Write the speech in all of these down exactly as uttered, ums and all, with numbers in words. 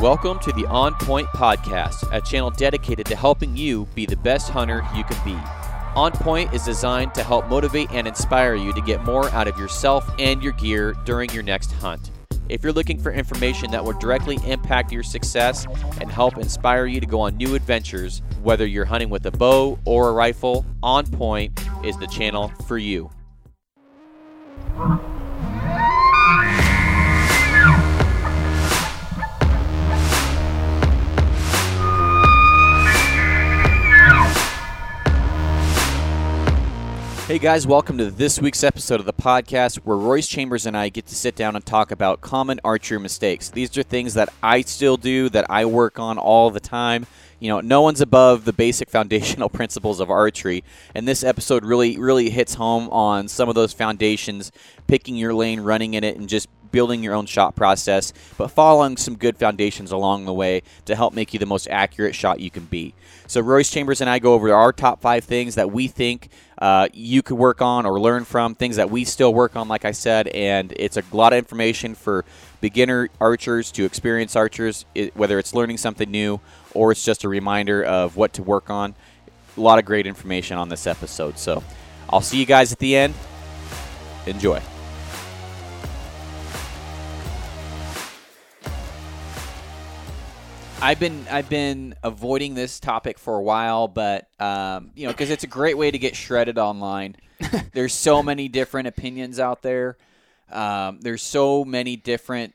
Welcome to the On Point Podcast, a channel dedicated to helping you be the best hunter you can be. On Point is designed to help motivate and inspire you to get more out of yourself and your gear during your next hunt. If you're looking for information that will directly impact your success and help inspire you to go on new adventures, whether you're hunting with a bow or a rifle, On Point is the channel for you. Hey guys, welcome to this week's episode of the podcast where Royce Chambers and I get to sit down and talk about common archery mistakes. These are things that I still do, that I work on all the time. You know, no one's above the basic foundational principles of archery, and this episode really, really hits home on some of those foundations, picking your lane, running in it, and just building your own shot process, but following some good foundations along the way to help make you the most accurate shot you can be. So Royce Chambers and I go over our top five things that we think uh, you could work on or learn from, things that we still work on, like I said, and it's a lot of information for beginner archers to experienced archers, it, whether it's learning something new or it's just a reminder of what to work on. A lot of great information on this episode. So I'll see you guys at the end. Enjoy. I've been I've been avoiding this topic for a while, but um, you know, because it's a great way to get shredded online. There's so many different opinions out there. Um, there's so many different.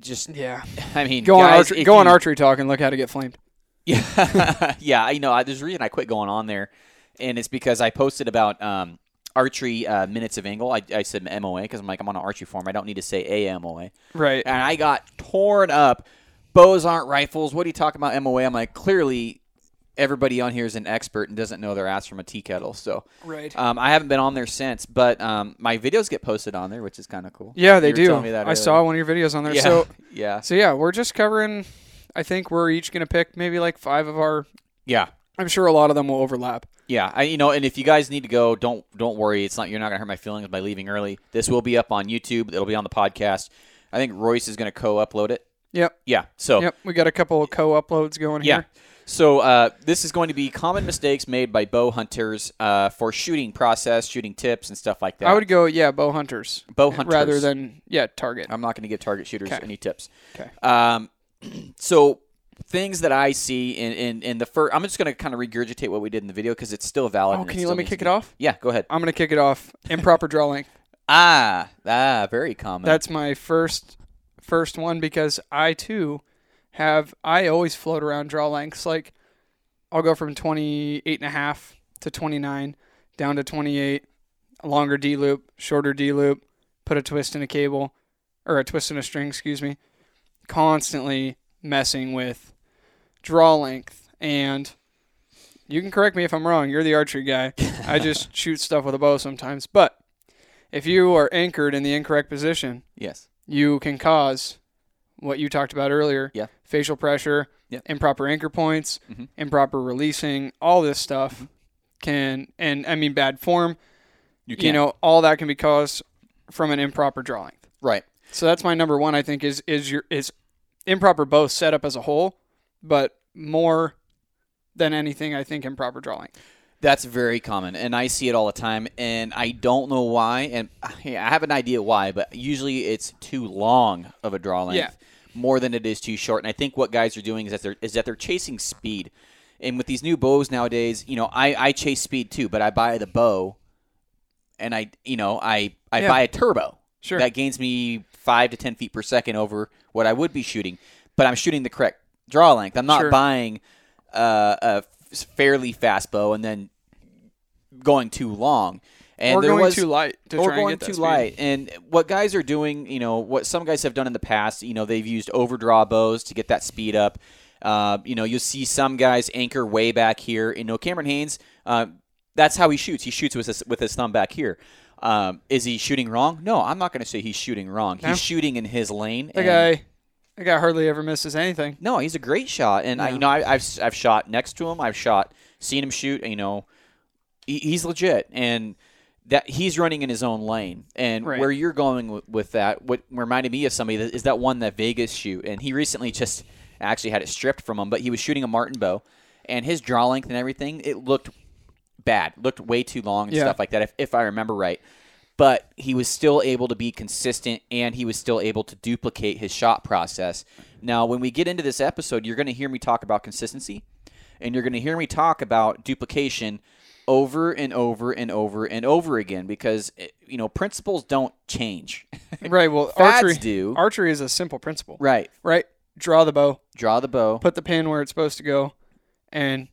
Just yeah, I mean, go guys, on archery, go you, on archery talk and look how to get flamed. Yeah, yeah, you know, I, there's a reason I quit going on there, and it's because I posted about um, archery uh, minutes of angle. I, I said M O A because I'm like I'm on an archery forum. I don't need to say A M O A. Right, and I got torn up. Bows aren't rifles. What are you talking about, M O A? I'm like, clearly everybody on here is an expert and doesn't know their ass from a tea kettle. So right. um, I haven't been on there since, but um, my videos get posted on there, which is kind of cool. Yeah, they do. Me that I earlier. saw one of your videos on there. Yeah. So, yeah. So, yeah, we're just covering, I think we're each going to pick maybe like five of our. Yeah. I'm sure a lot of them will overlap. Yeah, I, you know, and if you guys need to go, don't don't worry. It's not You're not going to hurt my feelings by leaving early. This will be up on YouTube. It'll be on the podcast. I think Royce is going to co-upload it. Yep. Yeah. So. Yep. We got a couple of co-uploads going yeah. here. So uh, this is going to be common mistakes made by bow hunters uh, for shooting process, shooting tips, and stuff like that. I would go, yeah, bow hunters. Bow hunters rather than yeah, target. I'm not going to give target shooters okay. any tips. Okay. Um, so things that I see in in, in the first, I'm just going to kind of regurgitate what we did in the video because it's still valid. Oh, can you let me kick it off? Yeah, go ahead. I'm going to kick it off. Improper draw length. Ah, ah, very common. That's my first. First one because I too have I always float around draw lengths. Like I'll go from twenty-eight and a half to twenty-nine down to twenty-eight, a longer D loop, shorter D loop, put a twist in a cable or a twist in a string, excuse me, constantly messing with draw length. And you can correct me if I'm wrong. You're the archery guy. I just shoot stuff with a bow sometimes. But if you are anchored in the incorrect position, yes. you can cause what you talked about earlier, yeah. facial pressure, yeah. improper anchor points, mm-hmm. improper releasing, all this stuff mm-hmm. can, and I mean bad form, you, you know, all that can be caused from an improper draw length. Right. So that's my number one, I think, is is your is improper bow setup as a whole, but more than anything, I think improper draw length. That's very common, and I see it all the time, and I don't know why, and I have an idea why, but usually it's too long of a draw length yeah. more than it is too short, and I think what guys are doing is that they're, is that they're chasing speed, and with these new bows nowadays, you know, I, I chase speed too, but I buy the bow, and I, you know, I, I yeah. buy a turbo. Sure. That gains me five to ten feet per second over what I would be shooting, but I'm shooting the correct draw length. I'm not sure. buying uh, a fairly fast bow and then going too long and or there going was, too light to or try going and get too that light speed. And what guys are doing, you know, what some guys have done in the past, you know, they've used overdraw bows to get that speed up. Uh, you know, you'll see some guys anchor way back here. You know, Cameron Hanes, uh, that's how he shoots. He shoots with his, with his thumb back here. Um, is he shooting wrong? No, I'm not going to say he's shooting wrong. No. He's shooting in his lane. The and guy. That guy hardly ever misses anything. No, he's a great shot, and yeah. I, you know, I, I've I've shot next to him. I've shot, seen him shoot. You know, he, he's legit, and that he's running in his own lane. And right. where you're going with, with that, what reminded me of somebody that, is that one that Vegas shoot. And he recently just actually had it stripped from him, but he was shooting a Martin bow. And his draw length and everything, it looked bad. It looked way too long and yeah. stuff like that, if, if I remember right. But he was still able to be consistent, and he was still able to duplicate his shot process. Now, when we get into this episode, you're going to hear me talk about consistency, and you're going to hear me talk about duplication over and over and over and over again, because you know principles don't change. Right. Well, archery do. Archery is a simple principle. Right. Right. Draw the bow. Draw the bow. Put the pin where it's supposed to go, and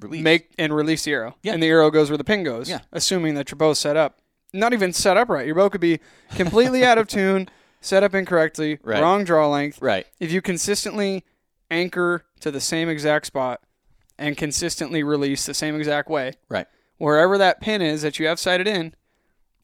release. Make and release the arrow. Yeah. And the arrow goes where the pin goes. Yeah. Assuming that your bow's set up. Not even set up right. Your bow could be completely out of tune, set up incorrectly, right. wrong draw length. Right. If you consistently anchor to the same exact spot and consistently release the same exact way, right. wherever that pin is that you have sighted in,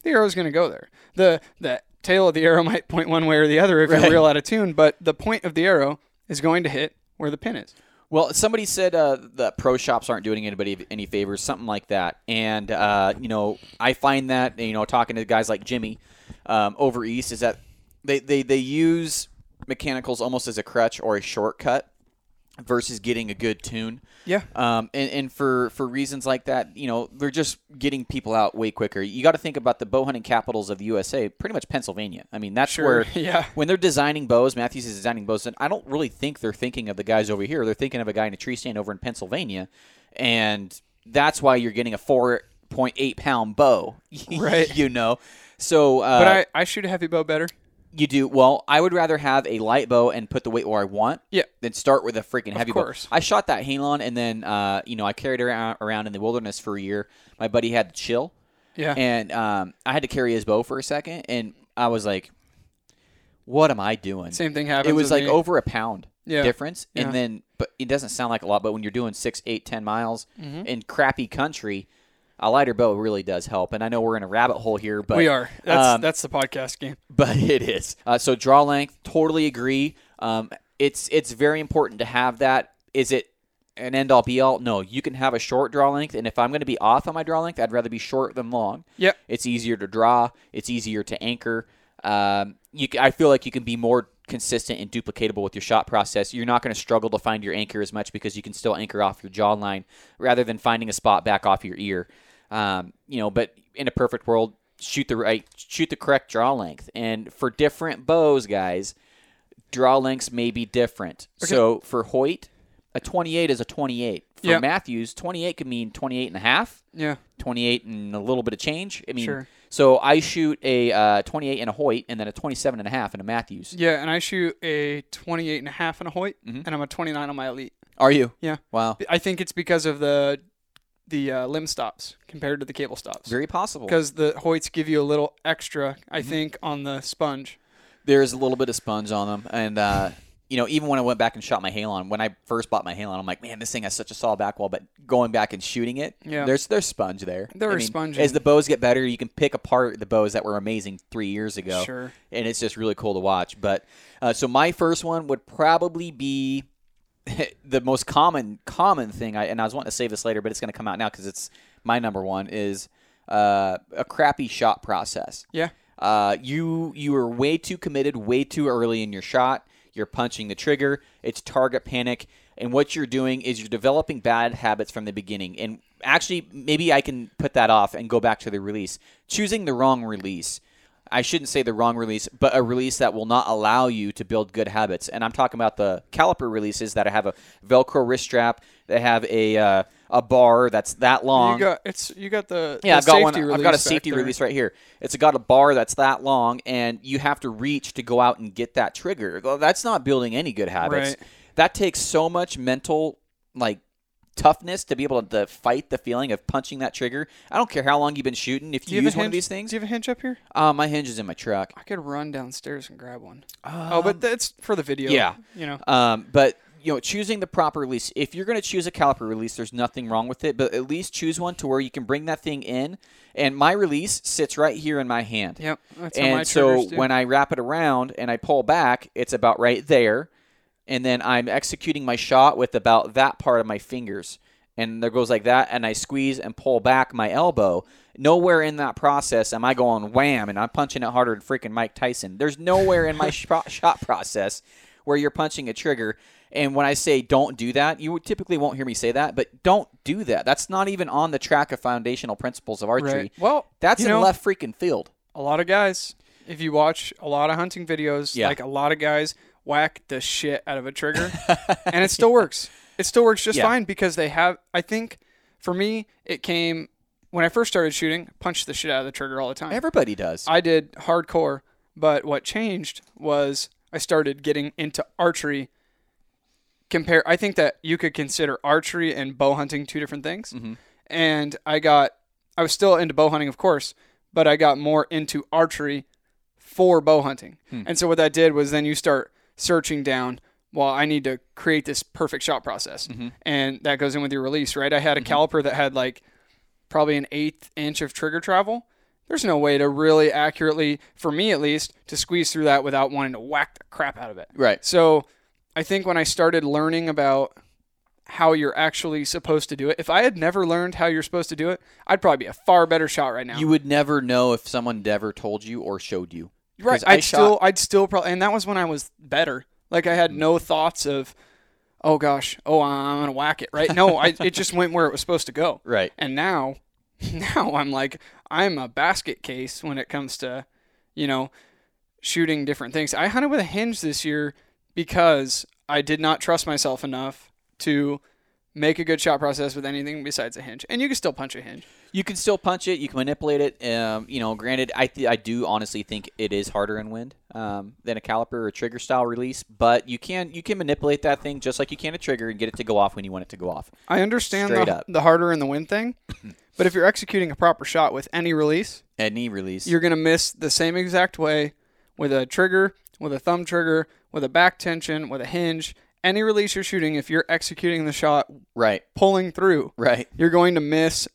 the arrow is going to go there. The the tail of the arrow might point one way or the other if right. you're real out of tune, but the point of the arrow is going to hit where the pin is. Well, somebody said uh, the pro shops aren't doing anybody any favors, something like that. And, uh, you know, I find that, you know, talking to guys like Jimmy um, over East is that they, they, they use mechanicals almost as a crutch or a shortcut versus getting a good tune. Yeah. Um, and, and for, for reasons like that, you know, they're just getting people out way quicker. You got to think about the bow hunting capitals of the U S A, pretty much Pennsylvania. I mean, that's sure. where yeah. when they're designing bows, Matthews is designing bows, and I don't really think they're thinking of the guys over here. They're thinking of a guy in a tree stand over in Pennsylvania, and that's why you're getting a four point eight pound bow. Right. You know? So, uh, but I, I shoot a heavy bow better. You do. Well, I would rather have a light bow and put the weight where I want yeah. than start with a freaking heavy bow. Of course. I shot that Halon, and then, uh, you know, I carried her around in the wilderness for a year. My buddy had to chill. Yeah. And um, I had to carry his bow for a second, and I was like, what am I doing? Same thing happens. It was like me. Over a pound yeah. difference. Yeah. And then, but it doesn't sound like a lot, but when you're doing six, eight, ten miles mm-hmm. in crappy country, a lighter bow really does help, and I know we're in a rabbit hole here, but we are. That's um, that's the podcast game. But it is. Uh, so draw length, totally agree. Um, it's it's very important to have that. Is it an end all be all? No, you can have a short draw length, and if I'm going to be off on my draw length, I'd rather be short than long. Yep. It's easier to draw. It's easier to anchor. Um, you, I feel like you can be more consistent and duplicatable with your shot process. You're not going to struggle to find your anchor as much because you can still anchor off your jawline rather than finding a spot back off your ear. Um, you know, but in a perfect world, shoot the right, shoot the correct draw length. And for different bows, guys, draw lengths may be different. Okay. So for Hoyt, a twenty-eight is a twenty-eight. For yep. Matthews, twenty-eight could mean twenty-eight and a half. Yeah. twenty-eight and a little bit of change. I mean, sure. So I shoot a uh, twenty-eight and a Hoyt, and then a twenty-seven and a half and a Matthews. Yeah, and I shoot a twenty-eight and a half and a Hoyt, mm-hmm. and I'm a twenty-nine on my Elite. Are you? Yeah. Wow. I think it's because of the... the uh, limb stops compared to the cable stops. Very possible. Because the Hoyts give you a little extra, I mm-hmm. think, on the sponge. There's a little bit of sponge on them. And, uh, you know, even when I went back and shot my Halon, when I first bought my Halon, I'm like, man, this thing has such a solid back wall. But going back and shooting it, yeah. there's there's sponge there. There is sponge. As the bows get better, you can pick apart the bows that were amazing three years ago. Sure. And it's just really cool to watch. But uh, so my first one would probably be... the most common common thing, I, and I was wanting to save this later, but it's going to come out now because it's my number one, is uh, a crappy shot process. Yeah. Uh, you you are way too committed, way too early in your shot. You're punching the trigger. It's target panic. And what you're doing is you're developing bad habits from the beginning. And actually, maybe I can put that off and go back to the release. Choosing the wrong release. I shouldn't say the wrong release, but a release that will not allow you to build good habits. And I'm talking about the caliper releases that have a Velcro wrist strap, that have a uh, a bar that's that long. You got it's you got the yeah. The I've got one. I've got a safety release right here. It's got a bar that's that long, and you have to reach to go out and get that trigger. Well, that's not building any good habits. Right. That takes so much mental like toughness to be able to fight the feeling of punching that trigger. I don't care how long you've been shooting. If you, you use one of these things, do you have a hinge up here? Uh, my hinge is in my truck. I could run downstairs and grab one. Um, oh, but that's for the video. Yeah, you know. Um, but you know, choosing the proper release. If you're going to choose a caliper release, there's nothing wrong with it. But at least choose one to where you can bring that thing in. And my release sits right here in my hand. Yep. That's and how my so do. When I wrap it around and I pull back, it's about right there. And then I'm executing my shot with about that part of my fingers. and there goes like that, and I squeeze and pull back my elbow. Nowhere in that process am I going wham, and I'm punching it harder than freaking Mike Tyson. There's nowhere in my sh- shot process where you're punching a trigger. And when I say don't do that, you typically won't hear me say that, but don't do that. That's not even on the track of foundational principles of archery. Right. Well, that's in know, left freaking field. A lot of guys, if you watch a lot of hunting videos, yeah. like a lot of guys whack the shit out of a trigger, and it still works. It still works just yeah. fine because they have, I think, for me, it came, when I first started shooting, punched the shit out of the trigger all the time. Everybody does. I did hardcore, but what changed was I started getting into archery. Compare, I think that you could consider archery and bow hunting two different things. Mm-hmm. And I got, I was still into bow hunting, of course, but I got more into archery for bow hunting. Hmm. And so what that did was then you start searching down, well, I need to create this perfect shot process. Mm-hmm. And that goes in with your release, right? I had a mm-hmm. caliper that had like probably an eighth inch of trigger travel. There's no way to really accurately, for me at least, to squeeze through that without wanting to whack the crap out of it. Right. So I think when I started learning about how you're actually supposed to do it, if I had never learned how you're supposed to do it, I'd probably be a far better shot right now. You would never know if someone ever told you or showed you. Right. I'd I shot- still, I'd still probably, and that was when I was better. Like I had no thoughts of, oh gosh, oh, I'm going to whack it. Right. No, I, it just went where it was supposed to go. Right. And now, now I'm like, I'm a basket case when it comes to, you know, shooting different things. I hunted with a hinge this year, because I did not trust myself enough to make a good shot process with anything besides a hinge. And you can still punch a hinge. You can still punch it. You can manipulate it. Um, you know, granted, I th- I do honestly think it is harder in wind um, than a caliper or a trigger style release. But you can you can manipulate that thing just like you can a trigger and get it to go off when you want it to go off. I understand the, the harder in the wind thing. But if you're executing a proper shot with any release, any release, you're going to miss the same exact way with a trigger, with a thumb trigger, with a back tension, with a hinge, any release you're shooting, if you're executing the shot, right, pulling through, right, you're going to miss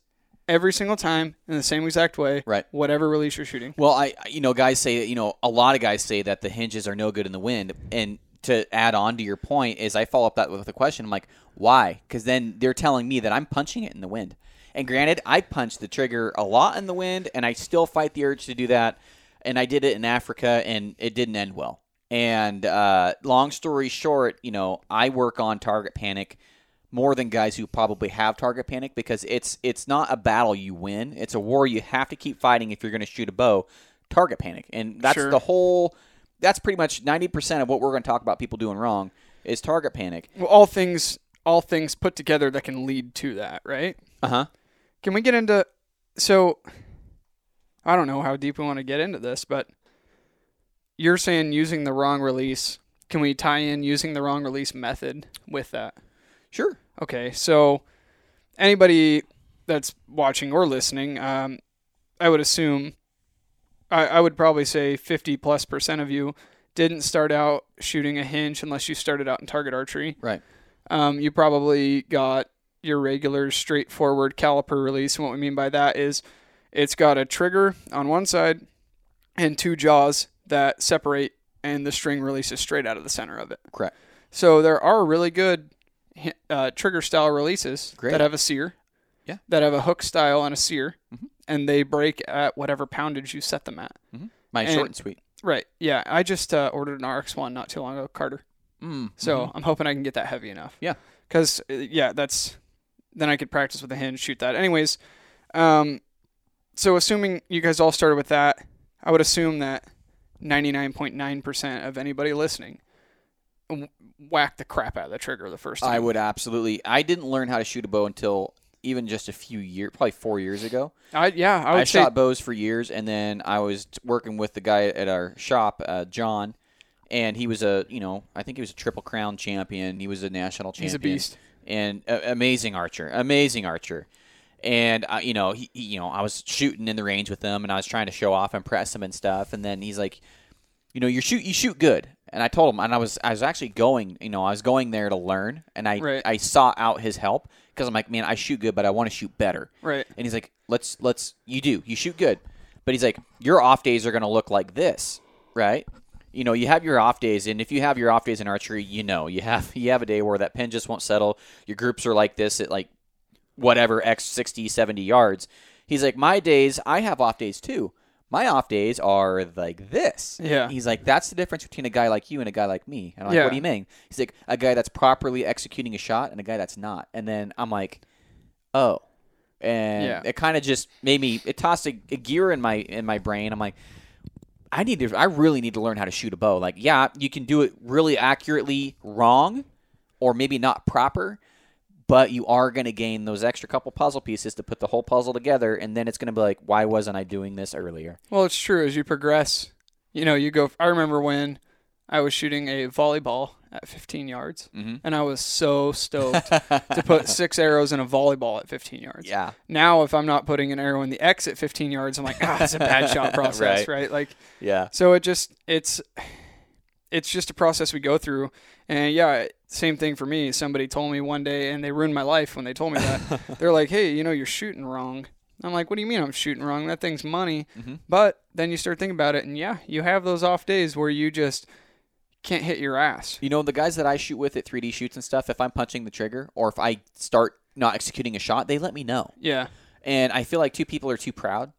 every single time in the same exact way, right, whatever release you're shooting. Well, I, you know, guys say, you know, a lot of guys say that the hinges are no good in the wind. And to add on to your point is I follow up that with a question. I'm like, why? Because then they're telling me that I'm punching it in the wind. And granted, I punch the trigger a lot in the wind, and I still fight the urge to do that. And I did it in Africa, and it didn't end well. And uh, long story short, you know, I work on target panic more than guys who probably have target panic because it's it's not a battle you win. It's a war you have to keep fighting if you're going to shoot a bow. Target panic. And that's sure. the whole – that's pretty much ninety percent of what we're going to talk about people doing wrong is target panic. Well, all things, all things put together that can lead to that, right? Uh-huh. Can we get into – so – I don't know how deep we want to get into this, but you're saying using the wrong release. Can we tie in using the wrong release method with that? Sure. Okay. So anybody that's watching or listening, um, I would assume, I, I would probably say fifty plus percent of you didn't start out shooting a hinge unless you started out in target archery. Right. Um, you probably got your regular straightforward caliper release. And what we mean by that is it's got a trigger on one side and two jaws that separate, and the string releases straight out of the center of it. Correct. So there are really good uh, trigger-style releases Great. that have a sear, yeah, that have a hook style and a sear, mm-hmm. and they break at whatever poundage you set them at. Mm-hmm. My and, short and sweet. Right. Yeah. I just uh, ordered an R X one not too long ago, Carter. Mm-hmm. So I'm hoping I can get that heavy enough. Yeah. Because, yeah, that's then I could practice with a hinge, shoot that. Anyways, um... so assuming you guys all started with that, I would assume that ninety-nine point nine percent of anybody listening whacked the crap out of the trigger the first time. I would absolutely. I didn't learn how to shoot a bow until even just a few years, probably four years ago. I Yeah. I, would I say- shot bows for years, and then I was working with the guy at our shop, uh, John, and he was a, you know, I think he was a Triple Crown champion. He was a national champion. He's a beast. And uh, amazing archer, amazing archer. And, uh, you know, he, he, you know, I was shooting in the range with him, and I was trying to show off and press him and stuff. And then he's like, you know, you shoot you shoot good. And I told him, and I was I was actually going, you know, I was going there to learn. And I, right. I sought out his help because I'm like, man, I shoot good, but I want to shoot better. Right. And he's like, let's, let's, you do, you shoot good. But he's like, your off days are going to look like this, right? You know, you have your off days, and if you have your off days in archery, you know, you have you have a day where that pin just won't settle. Your groups are like this at like whatever X sixty, seventy yards. He's like, my days, I have off days too. My off days are like this. Yeah. He's like, that's the difference between a guy like you and a guy like me. And I'm like, yeah. What do you mean? He's like, a guy that's properly executing a shot and a guy that's not. And then I'm like, oh. And yeah. It kind of just made me, it tossed a, a gear in my in my brain. I'm like, I need to, I really need to learn how to shoot a bow. Like, yeah, you can do it really accurately wrong or maybe not proper, but you are going to gain those extra couple puzzle pieces to put the whole puzzle together. And then it's going to be like, why wasn't I doing this earlier? Well, it's true. As you progress, you know, you go, I remember when I was shooting a volleyball at fifteen yards, mm-hmm. and I was so stoked to put six arrows in a volleyball at fifteen yards. Yeah. Now, if I'm not putting an arrow in the X at fifteen yards, I'm like, ah, it's a bad shot process, right. right? Like, yeah. So it just, it's, it's just a process we go through. And yeah, same thing for me. Somebody told me one day, and they ruined my life when they told me that. They're like, hey, you know, you're shooting wrong. I'm like, what do you mean I'm shooting wrong? That thing's money. Mm-hmm. But then you start thinking about it, and yeah, you have those off days where you just can't hit your ass. You know, the guys that I shoot with at three D shoots and stuff, if I'm punching the trigger or if I start not executing a shot, they let me know. Yeah. And I feel like two people are too proud.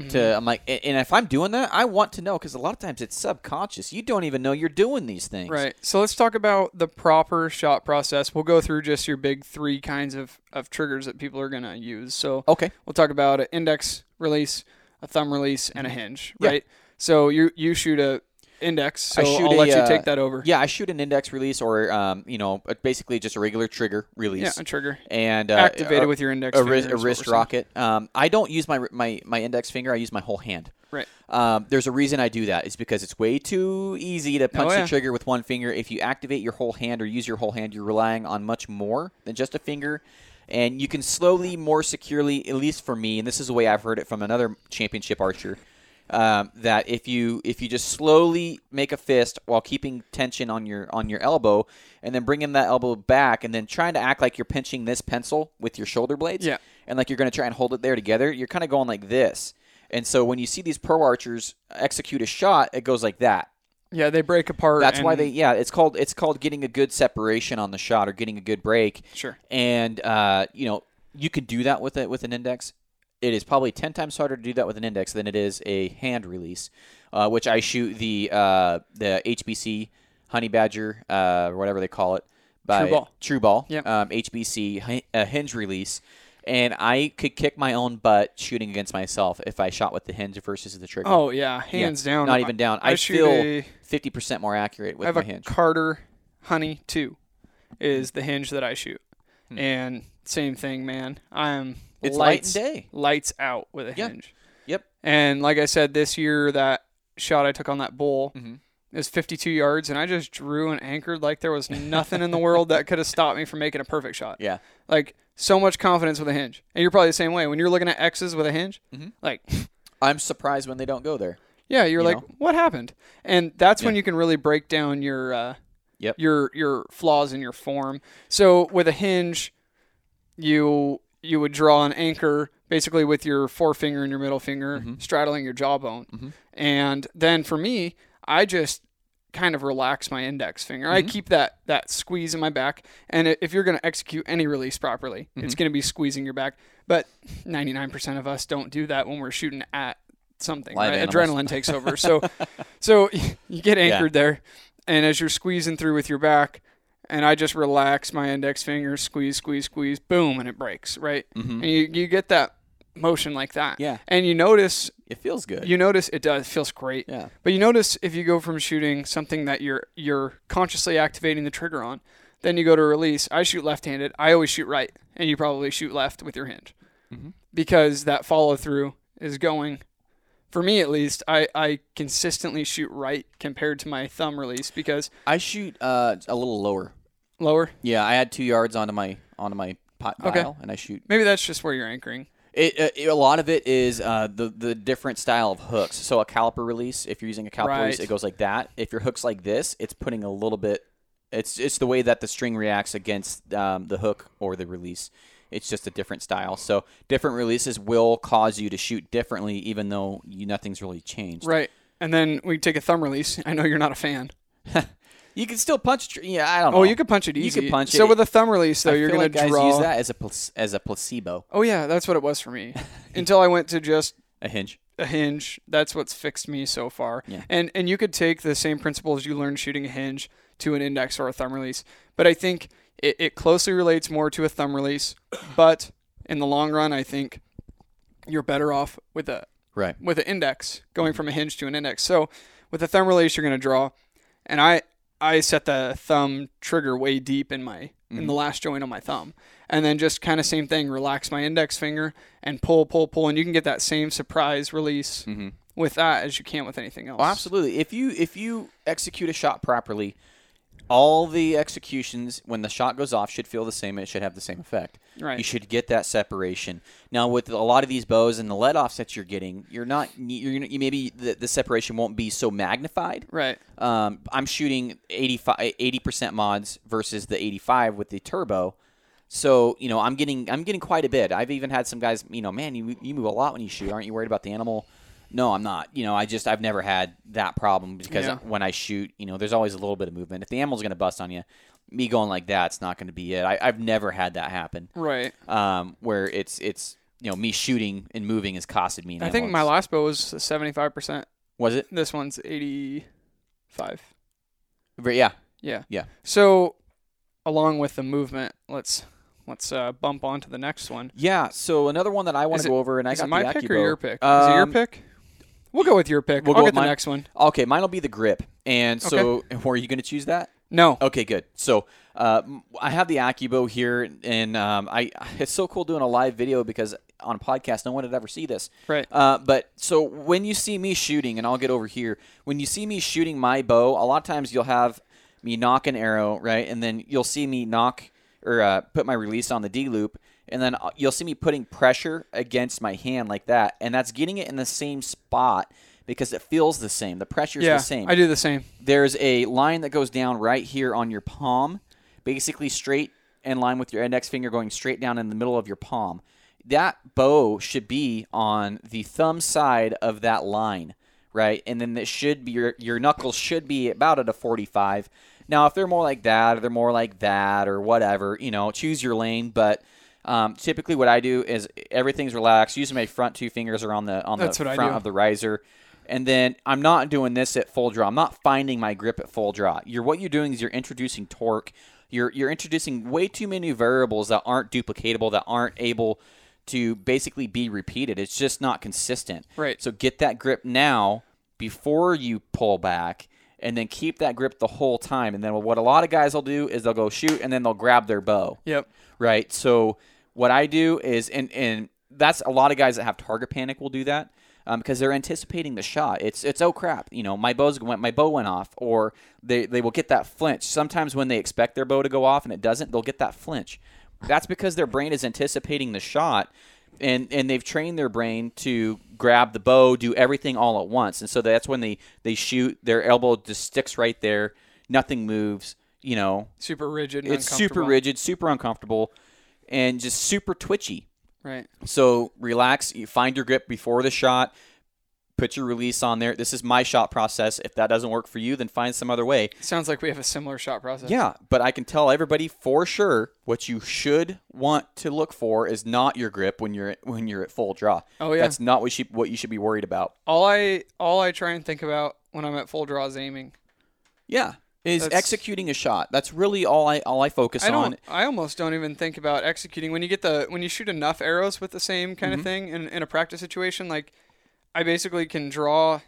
Mm-hmm. To I'm like, and if I'm doing that, I want to know, because a lot of times it's subconscious. You don't even know you're doing these things. Right. So let's talk about the proper shot process. We'll go through just your big three kinds of, of triggers that people are going to use. So okay. We'll talk about an index release, a thumb release, and a hinge, right? Yeah. So you you shoot a index, so I'll a, let you take that over. Yeah, I shoot an index release or, um, you know, basically just a regular trigger release. Yeah, a trigger. And uh, activated uh, with your index a, finger. A wrist rocket. Um, I don't use my, my my index finger. I use my whole hand. Right. Um, there's a reason I do that. It's because it's way too easy to punch oh, yeah. the trigger with one finger. If you activate your whole hand or use your whole hand, you're relying on much more than just a finger. And you can slowly, more securely, at least for me, and this is the way I've heard it from another championship archer, Um, that if you if you just slowly make a fist while keeping tension on your on your elbow, and then bringing that elbow back, and then trying to act like you're pinching this pencil with your shoulder blades, yeah. and like you're going to try and hold it there together, you're kind of going like this. And so when you see these pro archers execute a shot, it goes like that. Yeah, they break apart. That's why they. Yeah, it's called it's called getting a good separation on the shot or getting a good break. Sure. And uh, you know, you could do that with it with an index. It is probably ten times harder to do that with an index than it is a hand release, uh, which I shoot the uh, the H B C Honey Badger, uh, whatever they call it, by True Ball. True Ball, yep. um, H B C uh, hinge release, and I could kick my own butt shooting against myself if I shot with the hinge versus the trigger. Oh yeah, hands yeah, down. Not even down. I, I feel fifty percent more accurate with I have my a hinge. Carter Honey two is the hinge that I shoot, hmm. and same thing, man. I'm. It's lights, light and day. Lights out with a yep. hinge. Yep. And like I said, this year that shot I took on that bull mm-hmm. is fifty-two yards, and I just drew and anchored like there was nothing in the world that could have stopped me from making a perfect shot. Yeah. Like, so much confidence with a hinge. And you're probably the same way. When you're looking at X's with a hinge, mm-hmm. like... I'm surprised when they don't go there. Yeah, you're you like, know? What happened? And that's yeah. when you can really break down your, uh, yep. your, your flaws in your form. So with a hinge, you... you would draw an anchor basically with your forefinger and your middle finger mm-hmm. straddling your jawbone. Mm-hmm. And then for me, I just kind of relax my index finger. Mm-hmm. I keep that, that squeeze in my back. And if you're going to execute any release properly, mm-hmm. it's going to be squeezing your back. But ninety-nine percent of us don't do that when we're shooting at something. Right? Adrenaline takes over. So, so you get anchored yeah. there. And as you're squeezing through with your back, and I just relax my index finger, squeeze, squeeze, squeeze, boom, and it breaks, right? Mm-hmm. And you, you get that motion like that. Yeah. And you notice... it feels good. You notice it does. It feels great. Yeah. But you notice if you go from shooting something that you're you're consciously activating the trigger on, then you go to release. I shoot left-handed. I always shoot right, and you probably shoot left with your hinge mm-hmm. because that follow-through is going... for me, at least, I, I consistently shoot right compared to my thumb release because... I shoot uh, a little lower. Lower? Yeah, I add two yards onto my onto my pot dial, okay. and I shoot... Maybe that's just where you're anchoring. It, uh, it A lot of it is uh, the, the different style of hooks. So a caliper release, if you're using a caliper right. release, it goes like that. If your hook's like this, it's putting a little bit... It's, it's the way that the string reacts against um, the hook or the release. It's just a different style. So different releases will cause you to shoot differently, even though you, nothing's really changed. Right. And then we take a thumb release. I know you're not a fan. You can still punch. Tr- yeah, I don't know. Oh, you could punch it easy. You could punch so it. So with a thumb release, though, I you're going like to draw. I use that as a pl- as a placebo. Oh yeah, that's what it was for me. Until I went to just a hinge. A hinge. That's what's fixed me so far. Yeah. And and you could take the same principles you learned shooting a hinge to an index or a thumb release, but I think it, it closely relates more to a thumb release. But in the long run, I think you're better off with a right with an index going from a hinge to an index. So with a thumb release, you're going to draw, and I. I set the thumb trigger way deep in my mm. in the last joint on my thumb. And then just kind of same thing, relax my index finger and pull, pull, pull. And you can get that same surprise release mm-hmm. with that as you can with anything else. Well, absolutely. If you if you execute a shot properly, all the executions, when the shot goes off, should feel the same. It should have the same effect. Right. You should get that separation. Now, with a lot of these bows and the let-offs that you're getting, you're not you're, you maybe the, the separation won't be so magnified. Right. Um, I'm shooting eighty-five, eighty percent mods versus the eighty-five with the turbo. So, you know, I'm getting I'm getting quite a bit. I've even had some guys, you know, man, you, you move a lot when you shoot. Aren't you worried about the animal? No, I'm not. You know, I just, I've never had that problem because yeah. when I shoot, you know, there's always a little bit of movement. If the animal's going to bust on you, me going like that's not going to be it. I, I've never had that happen. Right. Um, where it's, it's you know, me shooting and moving has costed me. An I think my last bow was seventy-five percent. Was it? This one's eighty-five. But yeah. Yeah. Yeah. So along with the movement, let's... Let's uh, bump on to the next one. Yeah, so another one that I want to go over, and I got the AccuBow. Is it my pick or your pick? Um, is it your pick? We'll go with your pick. We'll I'll go get with the mine. Next one. Okay, mine will be the grip. And so, okay. Were you going to choose that? No. Okay, good. So, uh, I have the AccuBow here, and um, I it's so cool doing a live video because on a podcast, no one would ever see this. Right. Uh, but so when you see me shooting, and I'll get over here, when you see me shooting my bow, a lot of times you'll have me knock an arrow, right? And then you'll see me knock... or uh, put my release on the D-loop, and then you'll see me putting pressure against my hand like that, and that's getting it in the same spot because it feels the same. The pressure's yeah, the same. Yeah, I do the same. There's a line that goes down right here on your palm, basically straight in line with your index finger going straight down in the middle of your palm. That bow should be on the thumb side of that line, right? And then it should be your, your knuckles should be about at a forty-five. Now, if they're more like that or they're more like that or whatever, you know, choose your lane. But um, typically what I do is everything's relaxed. Usually my front two fingers are on the on the front of the riser. And then I'm not doing this at full draw. I'm not finding my grip at full draw. You're What you're doing is you're introducing torque. You're You're introducing way too many variables that aren't duplicatable, that aren't able to basically be repeated. It's just not consistent. Right. So get that grip now before you pull back. And then keep that grip the whole time. And then what a lot of guys will do is they'll go shoot, and then they'll grab their bow. Yep. Right? So what I do is, and, and that's a lot of guys that have target panic will do that um, because they're anticipating the shot. It's, it's oh, crap. You know, my, bows went, my bow went off. Or they, they will get that flinch. Sometimes when they expect their bow to go off and it doesn't, they'll get that flinch. That's because their brain is anticipating the shot. And and they've trained their brain to grab the bow, do everything all at once. And so that's when they, they shoot, their elbow just sticks right there, nothing moves, you know. Super rigid and It's super rigid, super uncomfortable, and just super twitchy. Right. So relax, you find your grip before the shot, put your release on there. This is my shot process. If that doesn't work for you, then find some other way. Sounds like we have a similar shot process. Yeah, but I can tell everybody for sure what you should want to look for is not your grip when you're when you're at full draw. Oh yeah, that's not what you what you should be worried about. All I all I try and think about when I'm at full draw is aiming. Yeah, is that's, executing a shot. That's really all I all I focus I on. I almost don't even think about executing when you get the when you shoot enough arrows with the same kind mm-hmm. of thing in, in a practice situation like. I basically can draw,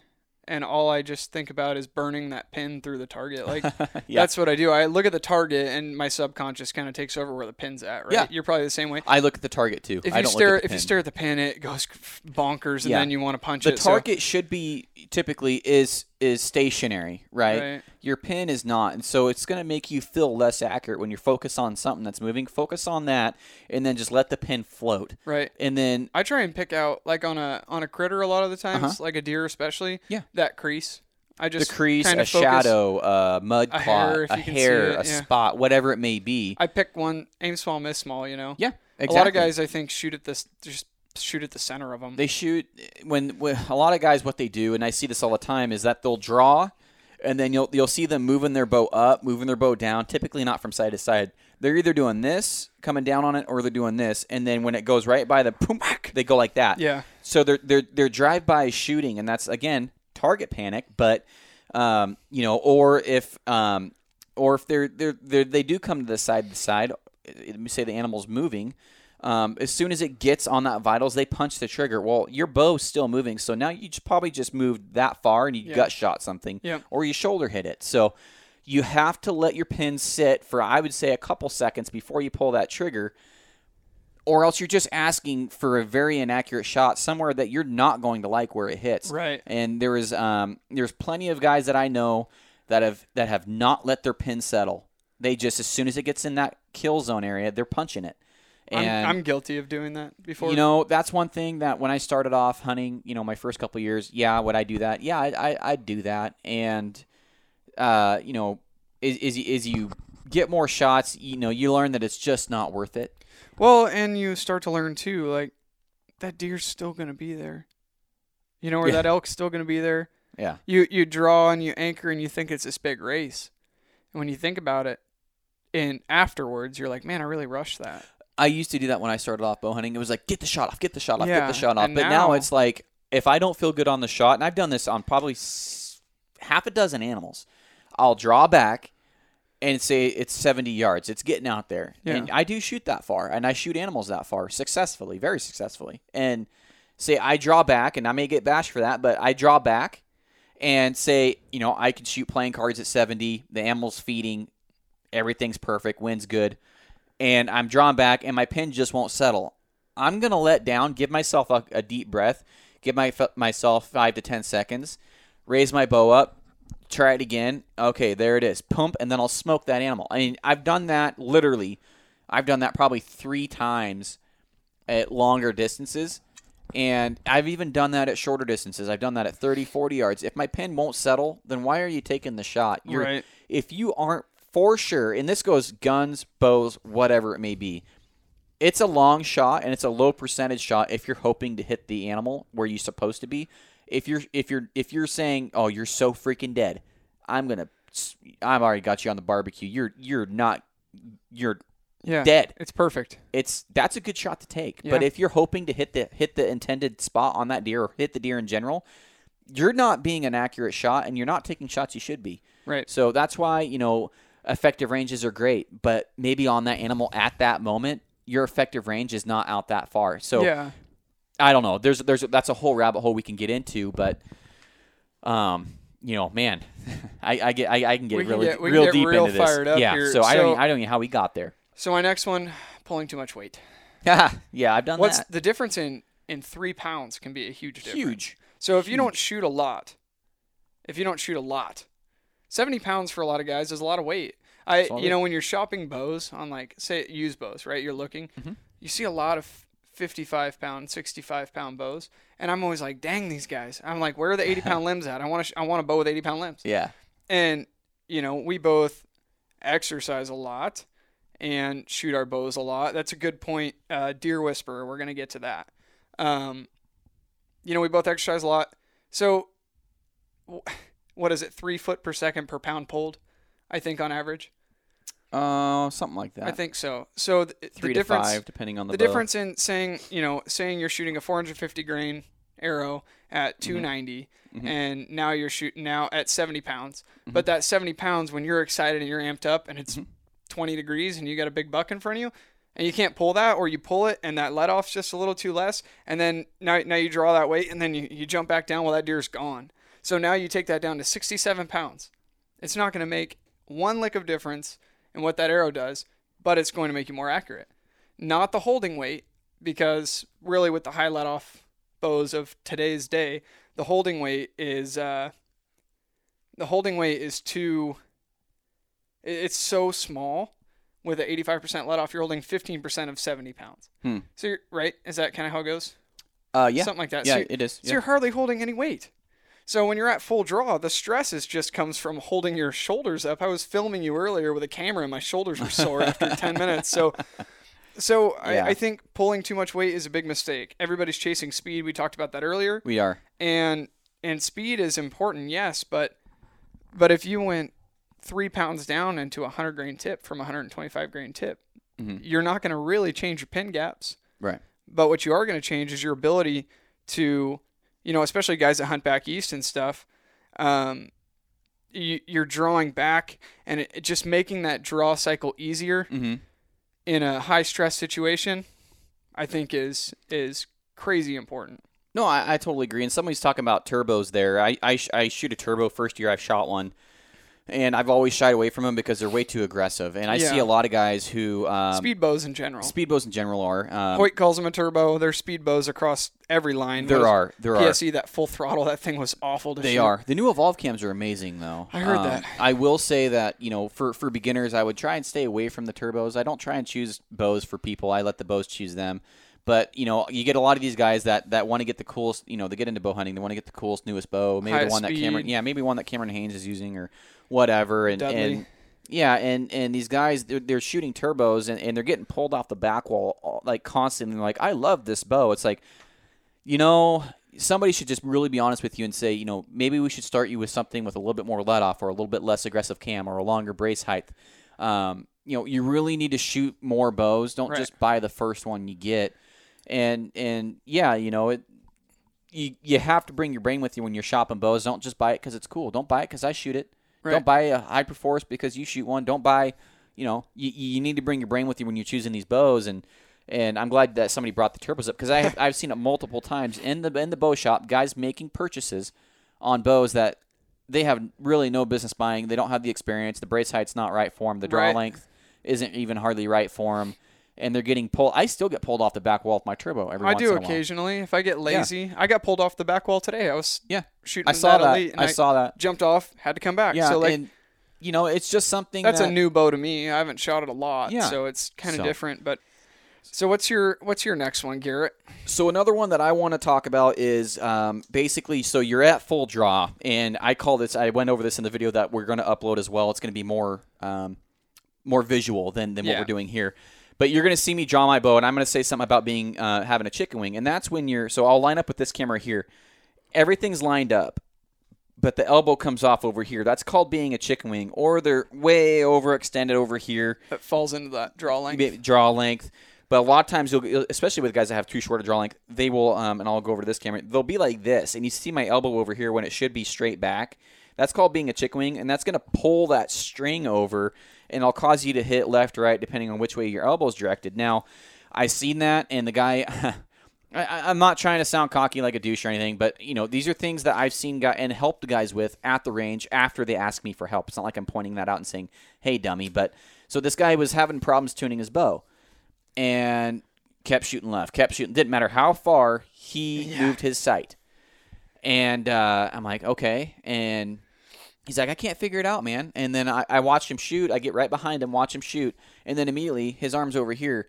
and all I just think about is burning that pin through the target. Like yeah. That's what I do. I look at the target, and my subconscious kind of takes over where the pin's at. Right? Yeah. You're probably the same way. I look at the target too. If I you don't stare, look at the if pin. you stare at the pin, it goes bonkers, and yeah. then you want to punch the it. The target so. should be typically is is stationary, right? right? Your pin is not, and so it's going to make you feel less accurate when you're focused on something that's moving. Focus on that, and then just let the pin float. Right. And then I try and pick out like on a on a critter a lot of the times, uh-huh. like a deer especially. Yeah. That crease. I just the crease, kind of a shadow, uh, mud a clot, hair, a, hair it, a yeah. spot, whatever it may be. I pick one, aim small, miss small. You know. Yeah, exactly. A lot of guys, I think, shoot at this just shoot at the center of them. They shoot when, when a lot of guys what they do, and I see this all the time, is that they'll draw, and then you'll you'll see them moving their bow up, moving their bow down, typically not from side to side. They're either doing this, coming down on it, or they're doing this, and then when it goes right by the boom, they go like that. Yeah. So they're they're they're drive-by shooting, and that's again target panic. But um, you know, or if um, or if they're they're they they do come to the side to side, say the animal's moving. Um, as soon as it gets on that vitals, they punch the trigger. Well, your bow's still moving, so now you just probably just moved that far and you yeah. gut shot something, yeah. or you shoulder hit it. So you have to let your pin sit for, I would say, a couple seconds before you pull that trigger, or else you're just asking for a very inaccurate shot somewhere that you're not going to like where it hits. Right. And there is um, there's plenty of guys that I know that have that have not let their pin settle. They just, as soon as it gets in that kill zone area, they're punching it. And, I'm, I'm guilty of doing that before. You know, that's one thing that when I started off hunting, you know, my first couple of years, yeah, would I do that? Yeah, I, I, I'd do that. And, uh, you know, is, is, is you get more shots, you know, you learn that it's just not worth it. Well, and you start to learn, too, like, that deer's still going to be there. You know, or yeah. that elk's still going to be there. Yeah. You, you draw and you anchor and you think it's this big race. And when you think about it, and afterwards, you're like, man, I really rushed that. I used to do that when I started off bow hunting. It was like, get the shot off, get the shot off, yeah, get the shot off. But now, now it's like, if I don't feel good on the shot, and I've done this on probably s- half a dozen animals, I'll draw back and say it's seventy yards. It's getting out there. Yeah. And I do shoot that far, and I shoot animals that far successfully, very successfully. And say I draw back, and I may get bashed for that, but I draw back and say, you know, I can shoot playing cards at seventy. The animal's feeding. Everything's perfect. Wind's good. And I'm drawn back, and my pin just won't settle. I'm going to let down, give myself a, a deep breath, give my, f- myself five to ten seconds, raise my bow up, try it again. Okay, there it is. Pump, and then I'll smoke that animal. I mean, I've done that literally. I've done that probably three times at longer distances, and I've even done that at shorter distances. I've done that at thirty, forty yards. If my pin won't settle, then why are you taking the shot? You're, right. If you aren't, for sure, and this goes guns, bows, whatever it may be, it's a long shot and it's a low percentage shot if you're hoping to hit the animal where you're supposed to be. If you're if you're if you're saying, oh, you're so freaking dead, I'm gonna, I've already got you on the barbecue. You're you're not, you're yeah, dead. It's perfect. It's that's a good shot to take. Yeah. But if you're hoping to hit the hit the intended spot on that deer or hit the deer in general, you're not being an accurate shot and you're not taking shots you should be. Right. So that's why, you know, effective ranges are great, but maybe on that animal at that moment, your effective range is not out that far. So yeah. I don't know. There's there's that's a whole rabbit hole we can get into, but um, you know, man, I, I get I, I can get we really can get, we real get deep real into fired this. Up yeah. Here. So, so I don't I don't know how we got there. So my next one, pulling too much weight. yeah, I've done What's that. What's the difference in in three pounds can be a huge difference. Huge. So if huge. you don't shoot a lot, if you don't shoot a lot. seventy pounds for a lot of guys is a lot of weight. I, Solid. You know, when you're shopping bows on, like, say, used bows, right? You're looking, mm-hmm. you see a lot of fifty-five pound, sixty-five pound bows, and I'm always like, dang, these guys. I'm like, where are the eighty pound limbs at? I want to, sh- I want a bow with eighty pound limbs. Yeah. And you know, we both exercise a lot and shoot our bows a lot. That's a good point, uh, Deer Whisperer. We're gonna get to that. Um, you know, we both exercise a lot, so. W- What is it, three foot per second per pound pulled, I think, on average? Uh, something like that. I think so. So th- Three the to five, depending on the The bow. Difference in saying, you know, saying you're shooting a four hundred fifty grain arrow at two ninety, mm-hmm. and now you're shooting now at seventy pounds. Mm-hmm. But that seventy pounds, when you're excited and you're amped up and it's mm-hmm. twenty degrees and you got a big buck in front of you, and you can't pull that, or you pull it and that let off's just a little too less, and then now, now you draw that weight and then you, you jump back down while that deer's gone. So now you take that down to sixty-seven pounds. It's not going to make one lick of difference in what that arrow does, but it's going to make you more accurate. Not the holding weight, because really with the high let-off bows of today's day, the holding weight is uh, the holding weight is too. It's so small. With an eighty-five percent let-off, you're holding fifteen percent of seventy pounds. Hmm. So you're, right? Is that kind of how it goes? Uh, yeah, something like that. Yeah, so it is. So yeah. You're hardly holding any weight. So when you're at full draw, the stress is just comes from holding your shoulders up. I was filming you earlier with a camera, and my shoulders were sore after ten minutes. So so yeah. I, I think pulling too much weight is a big mistake. Everybody's chasing speed. We talked about that earlier. We are. And and speed is important, yes, but But if you went three pounds down into a hundred grain tip from a one hundred twenty-five grain tip, mm-hmm. you're not going to really change your pin gaps. Right. But what you are going to change is your ability to, you know, especially guys that hunt back east and stuff, um, you, you're drawing back and it, it just making that draw cycle easier mm-hmm. in a high stress situation, I think is, is crazy important. No, I, I totally agree. And somebody's talking about turbos there. I, I, sh- I shoot a turbo first year I've shot one. And I've always shied away from them because they're way too aggressive. And I yeah. see a lot of guys who... Um, speed bows in general. Speed bows in general are... Um, Hoyt calls them a turbo. There's speed bows across every line. There Those are. There P S E, are. P S E, that full throttle, that thing was awful to they shoot. They are. The new Evolve cams are amazing, though. I heard um, that. I will say that, you know, for, for beginners, I would try and stay away from the turbos. I don't try and choose bows for people. I let the bows choose them. But, you know, you get a lot of these guys that, that want to get the coolest, you know, they get into bow hunting. They want to get the coolest, newest bow. Maybe High the one speed. that Cameron, yeah, maybe one that Cameron Hanes is using or whatever. And, and yeah, and, and these guys, they're, they're shooting turbos and, and they're getting pulled off the back wall, like constantly. Like, I love this bow. It's like, you know, somebody should just really be honest with you and say, you know, maybe we should start you with something with a little bit more let off or a little bit less aggressive cam or a longer brace height. Um, you know, you really need to shoot more bows. Don't right. just buy the first one you get. And and yeah, you know, it. You, you have to bring your brain with you when you're shopping bows. Don't just buy it because it's cool. Don't buy it because I shoot it. Right. Don't buy a Hyperforce because you shoot one. Don't buy, you know, you, you need to bring your brain with you when you're choosing these bows. And and I'm glad that somebody brought the turbos up because I have, I've seen it multiple times in the in the bow shop. Guys making purchases on bows that they have really no business buying. They don't have the experience. The brace height's not right for them. The draw right. length isn't even hardly right for them. And they're getting pulled. I still get pulled off the back wall with my turbo every I once in a while. I do occasionally if I get lazy. Yeah. I got pulled off the back wall today. I was yeah. shooting I saw that, that. Elite. And I, I saw that. Jumped off, had to come back. Yeah, so like, and, you know, it's just something that's that, a new bow to me. I haven't shot it a lot, yeah. so it's kind of so. different. But so what's your what's your next one, Garrett? So another one that I want to talk about is um, basically so you're at full draw, and I call this. I went over this in the video that we're going to upload as well. It's going to be more um, more visual than than yeah. what we're doing here. But you're going to see me draw my bow, and I'm going to say something about being uh, having a chicken wing. And that's when you're – so I'll line up with this camera here. Everything's lined up, but the elbow comes off over here. That's called being a chicken wing, or they're way overextended over here. It falls into that draw length. Draw length. But a lot of times, you'll, especially with guys that have too short a draw length, they will um, – and I'll go over to this camera. They'll be like this, and you see my elbow over here when it should be straight back. That's called being a chicken wing, and that's going to pull that string over, and it'll cause you to hit left, right, depending on which way your elbow's directed. Now, I've seen that, and the guy, I, I'm not trying to sound cocky like a douche or anything, but you know, these are things that I've seen guy, and helped guys with at the range after they ask me for help. It's not like I'm pointing that out and saying, hey, dummy. But so this guy was having problems tuning his bow, and kept shooting left, kept shooting. Didn't matter how far he yeah. moved his sight. And uh, I'm like, okay, and... He's like, I can't figure it out, man. And then I, I watched him shoot. I get right behind him, watch him shoot. And then immediately his arm's over here.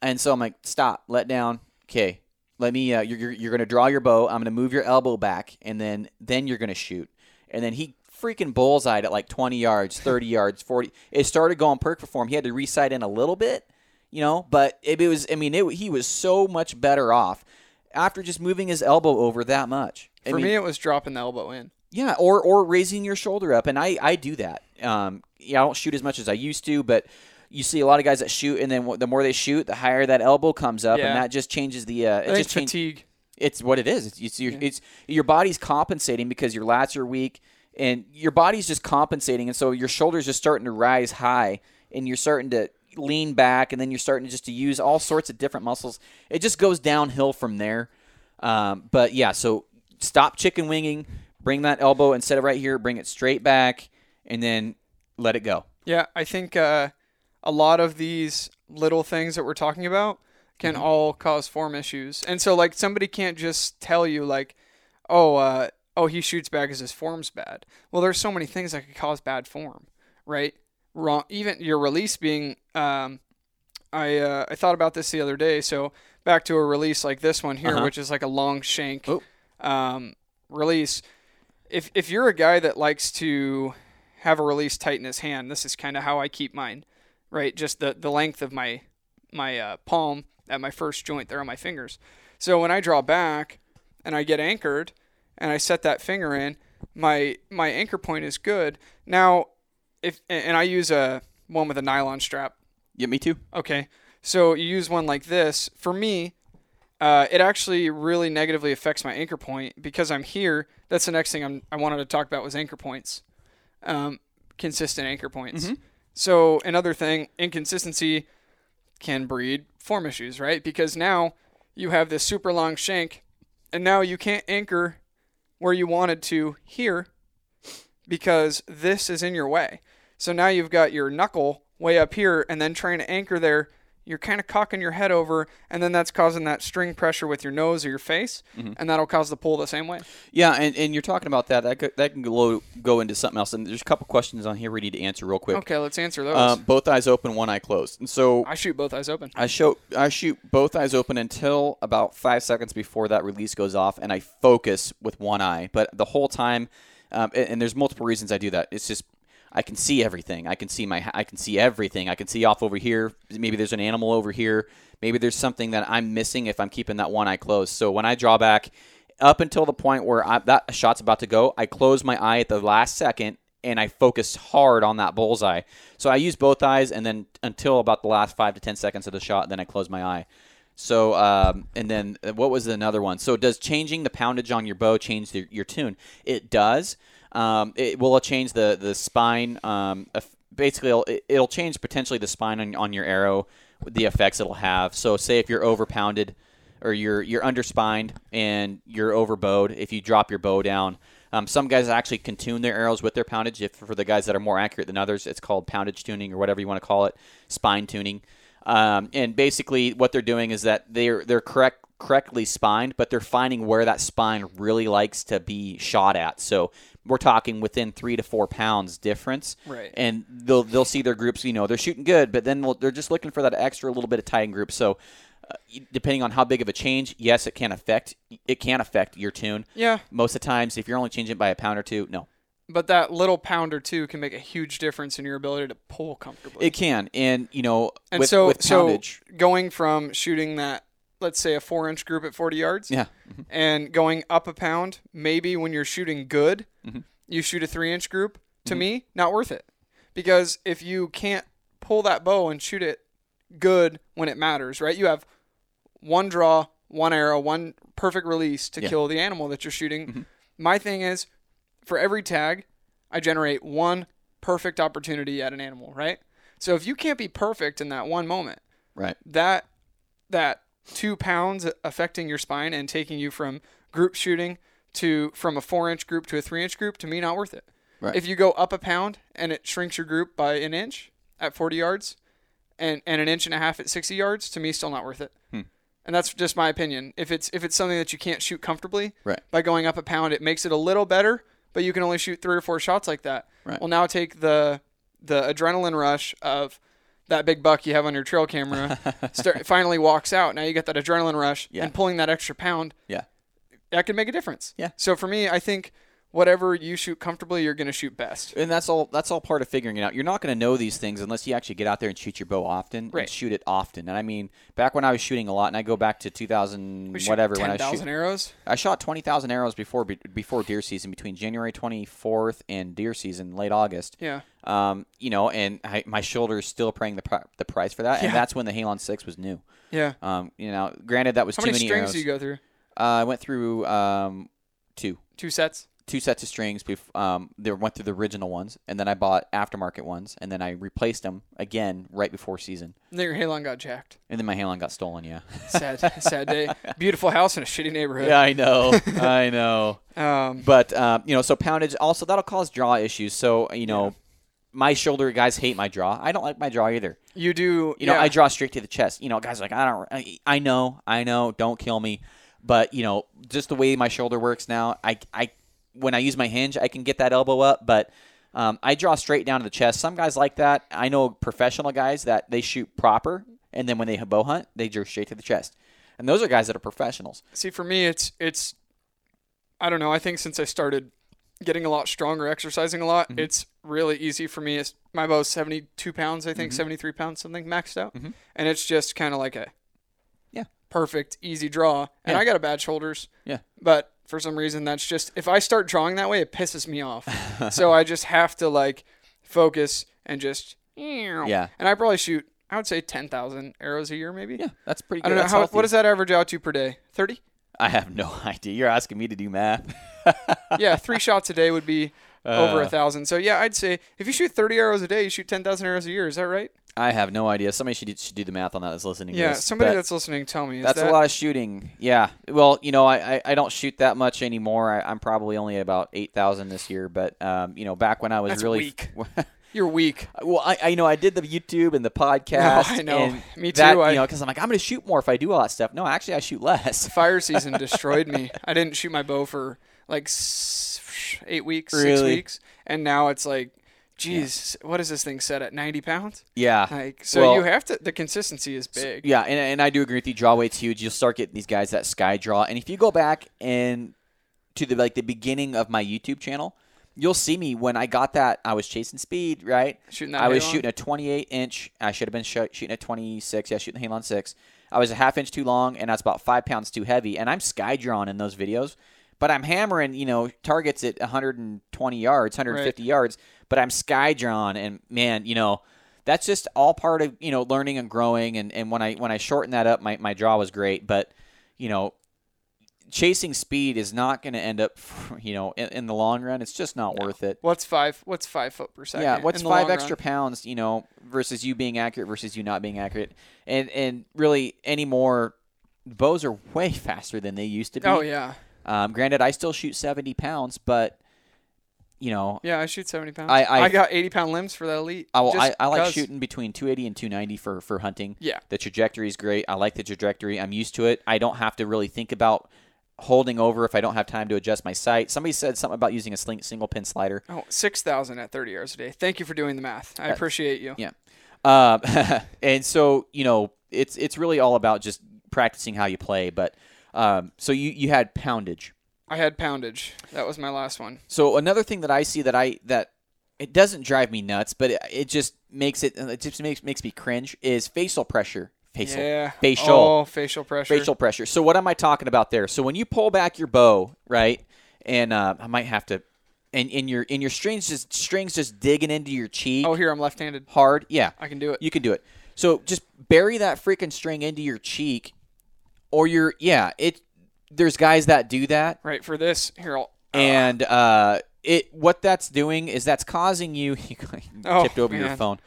And so I'm like, stop, let down. Okay, let me, uh, you're, you're going to draw your bow. I'm going to move your elbow back. And then, then you're going to shoot. And then he freaking bullseyed at like twenty yards, thirty yards, forty. It started going perfect for him. He had to re-sight in a little bit, you know, but it, it was, I mean, it, he was so much better off after just moving his elbow over that much. I for mean, me, it was dropping the elbow in. Yeah, or or raising your shoulder up, and I, I do that. Um, yeah, I don't shoot as much as I used to, but you see a lot of guys that shoot, and then the more they shoot, the higher that elbow comes up, yeah. and that just changes the. Uh, it I just think fatigue. Change, it's what it is. It's, it's, your, yeah. it's your body's compensating because your lats are weak, and your body's just compensating, and so your shoulder's just starting to rise high, and you're starting to lean back, and then you're starting just to use all sorts of different muscles. It just goes downhill from there. Um, but yeah, so stop chicken winging. Bring that elbow, instead of right here, bring it straight back, and then let it go. Yeah, I think uh, a lot of these little things that we're talking about can mm-hmm. all cause form issues. And so, like, somebody can't just tell you, like, oh, uh, oh, he shoots back because his form's bad. Well, there's so many things that could cause bad form, right? Wrong, even your release being um, – I uh, I thought about this the other day. So back to a release like this one here, uh-huh. which is like a long shank um, release – If if you're a guy that likes to have a release tight in his hand, this is kind of how I keep mine, right? Just the, the length of my my uh, palm at my first joint there on my fingers. So when I draw back and I get anchored and I set that finger in, my my anchor point is good. Now, if and I use a one with a nylon strap. Yeah, me too. Okay. So you use one like this. For me, uh, it actually really negatively affects my anchor point because I'm here. That's the next thing I'm, I wanted to talk about was anchor points, um, consistent anchor points. Mm-hmm. So another thing, inconsistency can breed form issues, right? Because now you have this super long shank, and now you can't anchor where you wanted to here because this is in your way. So now you've got your knuckle way up here, and then trying to anchor there, you're kind of cocking your head over, and then that's causing that string pressure with your nose or your face, mm-hmm. and that'll cause the pull the same way. Yeah, and, and you're talking about that. That, could, that can go, go into something else. And there's a couple questions on here we need to answer real quick. Okay, let's answer those. Uh, both eyes open, one eye closed. And so I shoot both eyes open. I, show, I shoot both eyes open until about five seconds before that release goes off, and I focus with one eye. But the whole time, um, and, and there's multiple reasons I do that. It's just I can see everything. I can see my. I can see everything. I can see off over here. Maybe there's an animal over here. Maybe there's something that I'm missing if I'm keeping that one eye closed. So when I draw back, up until the point where I, that shot's about to go, I close my eye at the last second and I focus hard on that bullseye. So I use both eyes, and then until about the last five to ten seconds of the shot, then I close my eye. So um, and then what was another one? So does changing the poundage on your bow change the, your tune? It does. Um, it will change the, the spine. Um, basically, it'll, it'll change potentially the spine on, on your arrow, the effects it'll have. So say if you're overpounded or you're you're underspined and you're overbowed, if you drop your bow down. Um, some guys actually can tune their arrows with their poundage. If for the guys that are more accurate than others, it's called poundage tuning or whatever you want to call it, spine tuning. Um, and basically what they're doing is that they're they're correct correctly spined, but they're finding where that spine really likes to be shot at. So we're talking within three to four pounds difference, right? And they'll they'll see their groups. You know, they're shooting good, but then they're just looking for that extra little bit of tying group. So uh, depending on how big of a change, yes, it can affect it can affect your tune. Yeah. Most of the times, if you're only changing it by a pound or two, no. But that little pound or two can make a huge difference in your ability to pull comfortably. It can, and you know, and with, so with poundage, so going from shooting that, let's say, a four-inch group at forty yards, yeah, mm-hmm. and going up a pound, maybe when you're shooting good, mm-hmm. you shoot a three-inch group, to mm-hmm. me, not worth it. Because if you can't pull that bow and shoot it good when it matters, right? You have one draw, one arrow, one perfect release to yeah. kill the animal that you're shooting. Mm-hmm. My thing is, for every tag, I generate one perfect opportunity at an animal, right? So if you can't be perfect in that one moment, right, that that... two pounds affecting your spine and taking you from group shooting to from a four inch group to a three inch group, to me, not worth it. Right. If you go up a pound and it shrinks your group by an inch at forty yards and, and an inch and a half at sixty yards, to me, still not worth it. Hmm. And that's just my opinion. If it's, if it's something that you can't shoot comfortably right. by going up a pound, it makes it a little better, but you can only shoot three or four shots like that. Right. Well, now take the, the adrenaline rush of that big buck you have on your trail camera start, finally walks out. Now you get that adrenaline rush yeah. and pulling that extra pound. Yeah. That could make a difference. Yeah. So for me, I think whatever you shoot comfortably, you're going to shoot best. And that's all, that's all part of figuring it out. You're not going to know these things unless you actually get out there and shoot your bow often right. and shoot it often. And I mean, back when I was shooting a lot, and I go back to two thousand, we whatever. ten, when I shot ten thousand arrows? I shot twenty thousand arrows before before deer season, between January twenty-fourth and deer season, late August. Yeah. Um, you know, and I, my shoulder is still paying the pr- the price for that. Yeah. And that's when the Halon six was new. Yeah. Um, you know, granted, that was How too many strings many arrows. Do you go through? Uh, I went through um, two. Two sets? Two sets of strings. Bef- um, they went through the original ones, and then I bought aftermarket ones, and then I replaced them again right before season. And then your Halon got jacked. And then my Halon got stolen, yeah. Sad sad day. Beautiful house in a shitty neighborhood. Yeah, I know. I know. Um, but, um, you know, so poundage, also that'll cause draw issues. So, you know, yeah. my shoulder guys hate my draw. I don't like my draw either. You do. You know, yeah. I draw straight to the chest. You know, guys are like, I don't, I, I know, I know, don't kill me. But, you know, just the way my shoulder works now, I, I, when I use my hinge, I can get that elbow up, but um, I draw straight down to the chest. Some guys like that. I know professional guys that they shoot proper, and then when they bow hunt, they draw straight to the chest. And those are guys that are professionals. See, for me, it's it's I don't know. I think since I started getting a lot stronger, exercising a lot, mm-hmm. it's really easy for me. It's, my bow is seventy-two pounds, I think, mm-hmm. seventy-three pounds, something maxed out. Mm-hmm. And it's just kind of like a yeah perfect, easy draw. And yeah. I got a bad shoulders. Yeah. But for some reason. That's just, if I start drawing that way, it pisses me off. So I just have to like focus and just, yeah. And I probably shoot, I would say ten thousand arrows a year, maybe. Yeah, that's pretty good. I don't know, how, what does that average out to per day? thirty? I have no idea. You're asking me to do math. Yeah, three shots a day would be uh, over a thousand. So yeah, I'd say if you shoot thirty arrows a day, you shoot ten thousand arrows a year. Is that right? I have no idea. Somebody should do, should do the math on that that's listening. Yeah, to this, somebody that's listening, tell me. Is that's that... a lot of shooting. Yeah. Well, you know, I, I, I don't shoot that much anymore. I, I'm probably only at about eight thousand this year. But, um, you know, back when I was that's really... weak. You're weak. Well, I, I you know, I did the YouTube and the podcast. No, I know. And me too. That, I, you know, because I'm like, I'm going to shoot more if I do all that stuff. No, actually, I shoot less. Fire season destroyed me. I didn't shoot my bow for like eight weeks, really? six weeks. And now it's like, Jeez, yeah. what is this thing set at, ninety pounds? Yeah. Like, so well, you have to – the consistency is big. So, yeah, and and I do agree with you. Draw weight's huge. You'll start getting these guys that sky draw. And if you go back and to the like the beginning of my YouTube channel, you'll see me when I got that. I was chasing speed, right? Shooting that I was Halon. Shooting a twenty-eight inch. I should have been sh- shooting a twenty-six. Yeah, shooting the Halon six. I was a half inch too long, and I was about five pounds too heavy. And I'm sky drawing in those videos. But I'm hammering, you know, targets at one hundred twenty yards, one hundred fifty right. yards. But I'm sky drawn, and man, you know, that's just all part of, you know, learning and growing. And, and when I when I shortened that up, my, my draw was great. But, you know, chasing speed is not going to end up, you know, in, in the long run, it's just not no. worth it. What's five? What's five foot per second? Yeah, what's five extra run? Pounds? You know, versus you being accurate versus you not being accurate, and and really anymore, bows are way faster than they used to be. Oh yeah. Um, granted, I still shoot seventy pounds, but. You know, yeah, I shoot seventy pounds. I I, I got eighty pound limbs for that elite. I I, I like cause. shooting between two eighty and two ninety for, for hunting. Yeah, the trajectory is great. I like the trajectory. I'm used to it. I don't have to really think about holding over if I don't have time to adjust my sight. Somebody said something about using a sling, single pin slider. Oh, six thousand at thirty hours a day. Thank you for doing the math. I That's, appreciate you. Yeah, um, and so you know, it's it's really all about just practicing how you play. But um, so you you had poundage. I had poundage. That was my last one. So another thing that I see that I that it doesn't drive me nuts, but it, it just makes it it just makes makes me cringe is facial pressure. Facial. Yeah. Facial. Oh, facial pressure. Facial pressure. So what am I talking about there? So when you pull back your bow, right, and uh, I might have to, and in your in your strings just strings just digging into your cheek. Oh, here I'm left-handed. Hard. Yeah. I can do it. You can do it. So just bury that freaking string into your cheek, or your yeah it. There's guys that do that. Right, for this, here, I'll, uh, and uh, it what that's doing is that's causing you – you oh, tipped over man. your phone.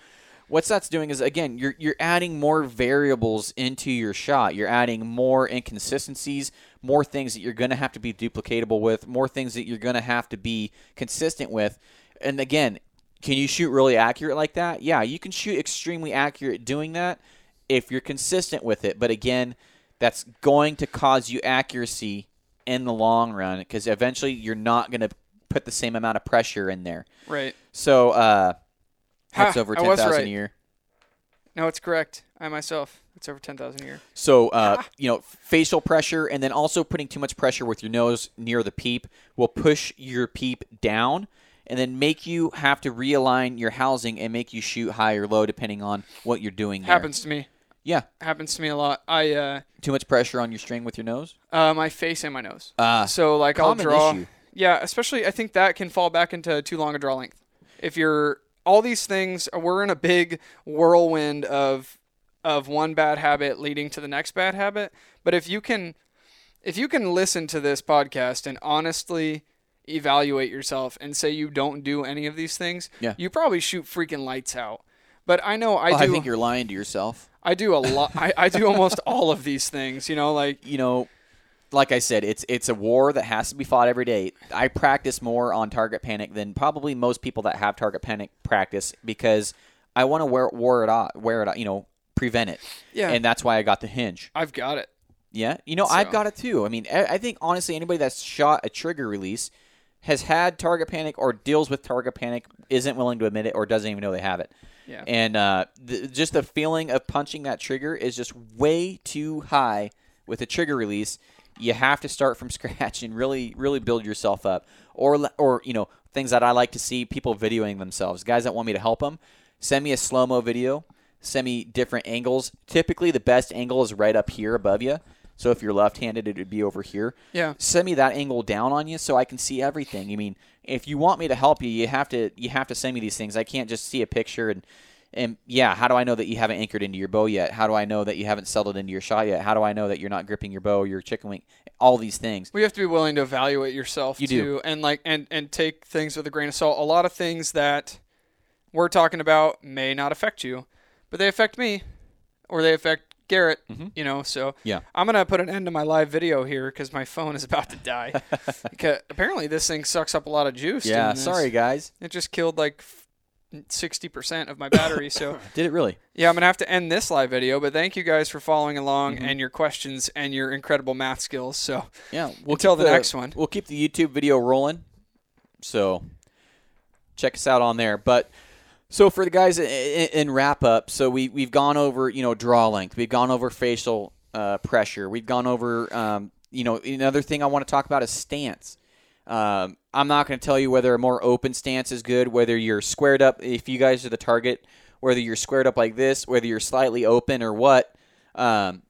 What that's doing is, again, you're you're adding more variables into your shot. You're adding more inconsistencies, more things that you're going to have to be duplicatable with, more things that you're going to have to be consistent with. And, again, can you shoot really accurate like that? Yeah, you can shoot extremely accurate doing that if you're consistent with it. But, again – that's going to cause you accuracy in the long run because eventually you're not going to put the same amount of pressure in there. Right. So uh, that's ha, over ten thousand right. a year. No, it's correct. I myself, it's over ten thousand a year. So, uh, you know, facial pressure and then also putting too much pressure with your nose near the peep will push your peep down and then make you have to realign your housing and make you shoot high or low depending on what you're doing there. Happens to me. Yeah. Happens to me a lot. I uh, Too much pressure on your string with your nose? Uh, my face and my nose. Uh, so, like, I'll draw. Issue. Yeah, especially I think that can fall back into too long a draw length. If you're – all these things, we're in a big whirlwind of of one bad habit leading to the next bad habit. But if you can, if you can listen to this podcast and honestly – evaluate yourself and say you don't do any of these things, yeah. you probably shoot freaking lights out. But I know I oh, do. I think you're lying to yourself. I do a lot. I, I do almost all of these things. You know, like you know, like I said, it's it's a war that has to be fought every day. I practice more on target panic than probably most people that have target panic practice because I want to wear wear it out, wear it out. You know, prevent it. Yeah. And that's why I got the hinge. I've got it. Yeah. You know, so. I've got it too. I mean, I, I think honestly, anybody that's shot a trigger release has had target panic or deals with target panic, isn't willing to admit it, or doesn't even know they have it. Yeah. And uh, th- just the feeling of punching that trigger is just way too high with a trigger release. You have to start from scratch and really, really build yourself up. Or, or you know, things that I like to see people videoing themselves. Guys that want me to help them, send me a slow-mo video. Send me different angles. Typically, the best angle is right up here above you. So if you're left-handed, it would be over here. Yeah. Send me that angle down on you so I can see everything. I mean, if you want me to help you, you have to you have to send me these things. I can't just see a picture and, and yeah, how do I know that you haven't anchored into your bow yet? How do I know that you haven't settled into your shot yet? How do I know that you're not gripping your bow, your chicken wing, all these things? Well, you have to be willing to evaluate yourself you too do. and like and, and take things with a grain of salt. A lot of things that we're talking about may not affect you, but they affect me or they affect Garrett, mm-hmm. you know, so yeah. I'm going to put an end to my live video here because my phone is about to die. Apparently, this thing sucks up a lot of juice. Yeah, sorry, guys. It just killed like sixty percent of my battery. So did it really? Yeah, I'm going to have to end this live video, but thank you guys for following along mm-hmm. and your questions and your incredible math skills. So yeah, we'll until the, the next one. We'll keep the YouTube video rolling, so check us out on there. But so for the guys in wrap up, so we we've gone over you know draw length, we've gone over facial uh, pressure, we've gone over um, you know another thing I want to talk about is stance. Um, I'm not going to tell you whether a more open stance is good, whether you're squared up if you guys are the target, whether you're squared up like this, whether you're slightly open or what. Um,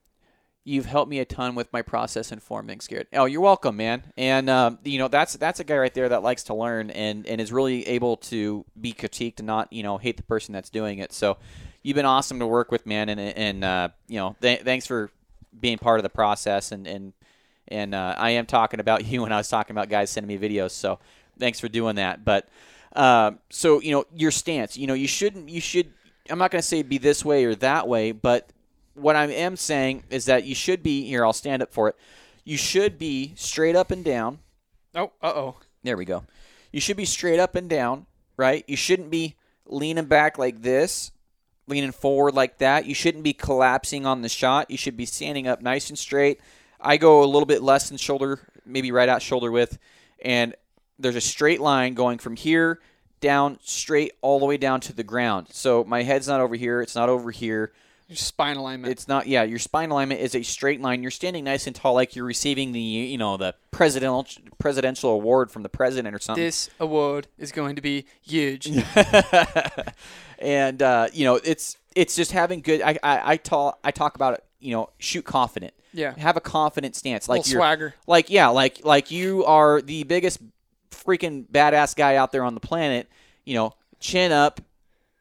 you've helped me a ton with my process and form. Thanks, Garrett. Oh, you're welcome, man. And um, you know that's that's a guy right there that likes to learn and and is really able to be critiqued and not you know hate the person that's doing it. So you've been awesome to work with, man. And and uh, you know th- thanks for being part of the process and and. And uh, I am talking about you when I was talking about guys sending me videos. So thanks for doing that. But uh, so, you know, your stance, you know, you shouldn't, you should, I'm not going to say be this way or that way, but what I am saying is that you should be, here, I'll stand up for it. You should be straight up and down. Oh, uh-oh. There we go. You should be straight up and down, right? You shouldn't be leaning back like this, leaning forward like that. You shouldn't be collapsing on the shot. You should be standing up nice and straight. I go a little bit less than shoulder, maybe right at shoulder width, and there's a straight line going from here down, straight all the way down to the ground. So my head's not over here. It's not over here. Your spine alignment. It's not. Yeah, your spine alignment is a straight line. You're standing nice and tall, like you're receiving the, you know, the presidential presidential award from the president or something. This award is going to be huge. And uh, you know, it's it's just having good. I I I talk I talk about it. You know, shoot confident. Yeah. Have a confident stance. Like a little swagger. Like, yeah, like like you are the biggest freaking badass guy out there on the planet. You know, chin up,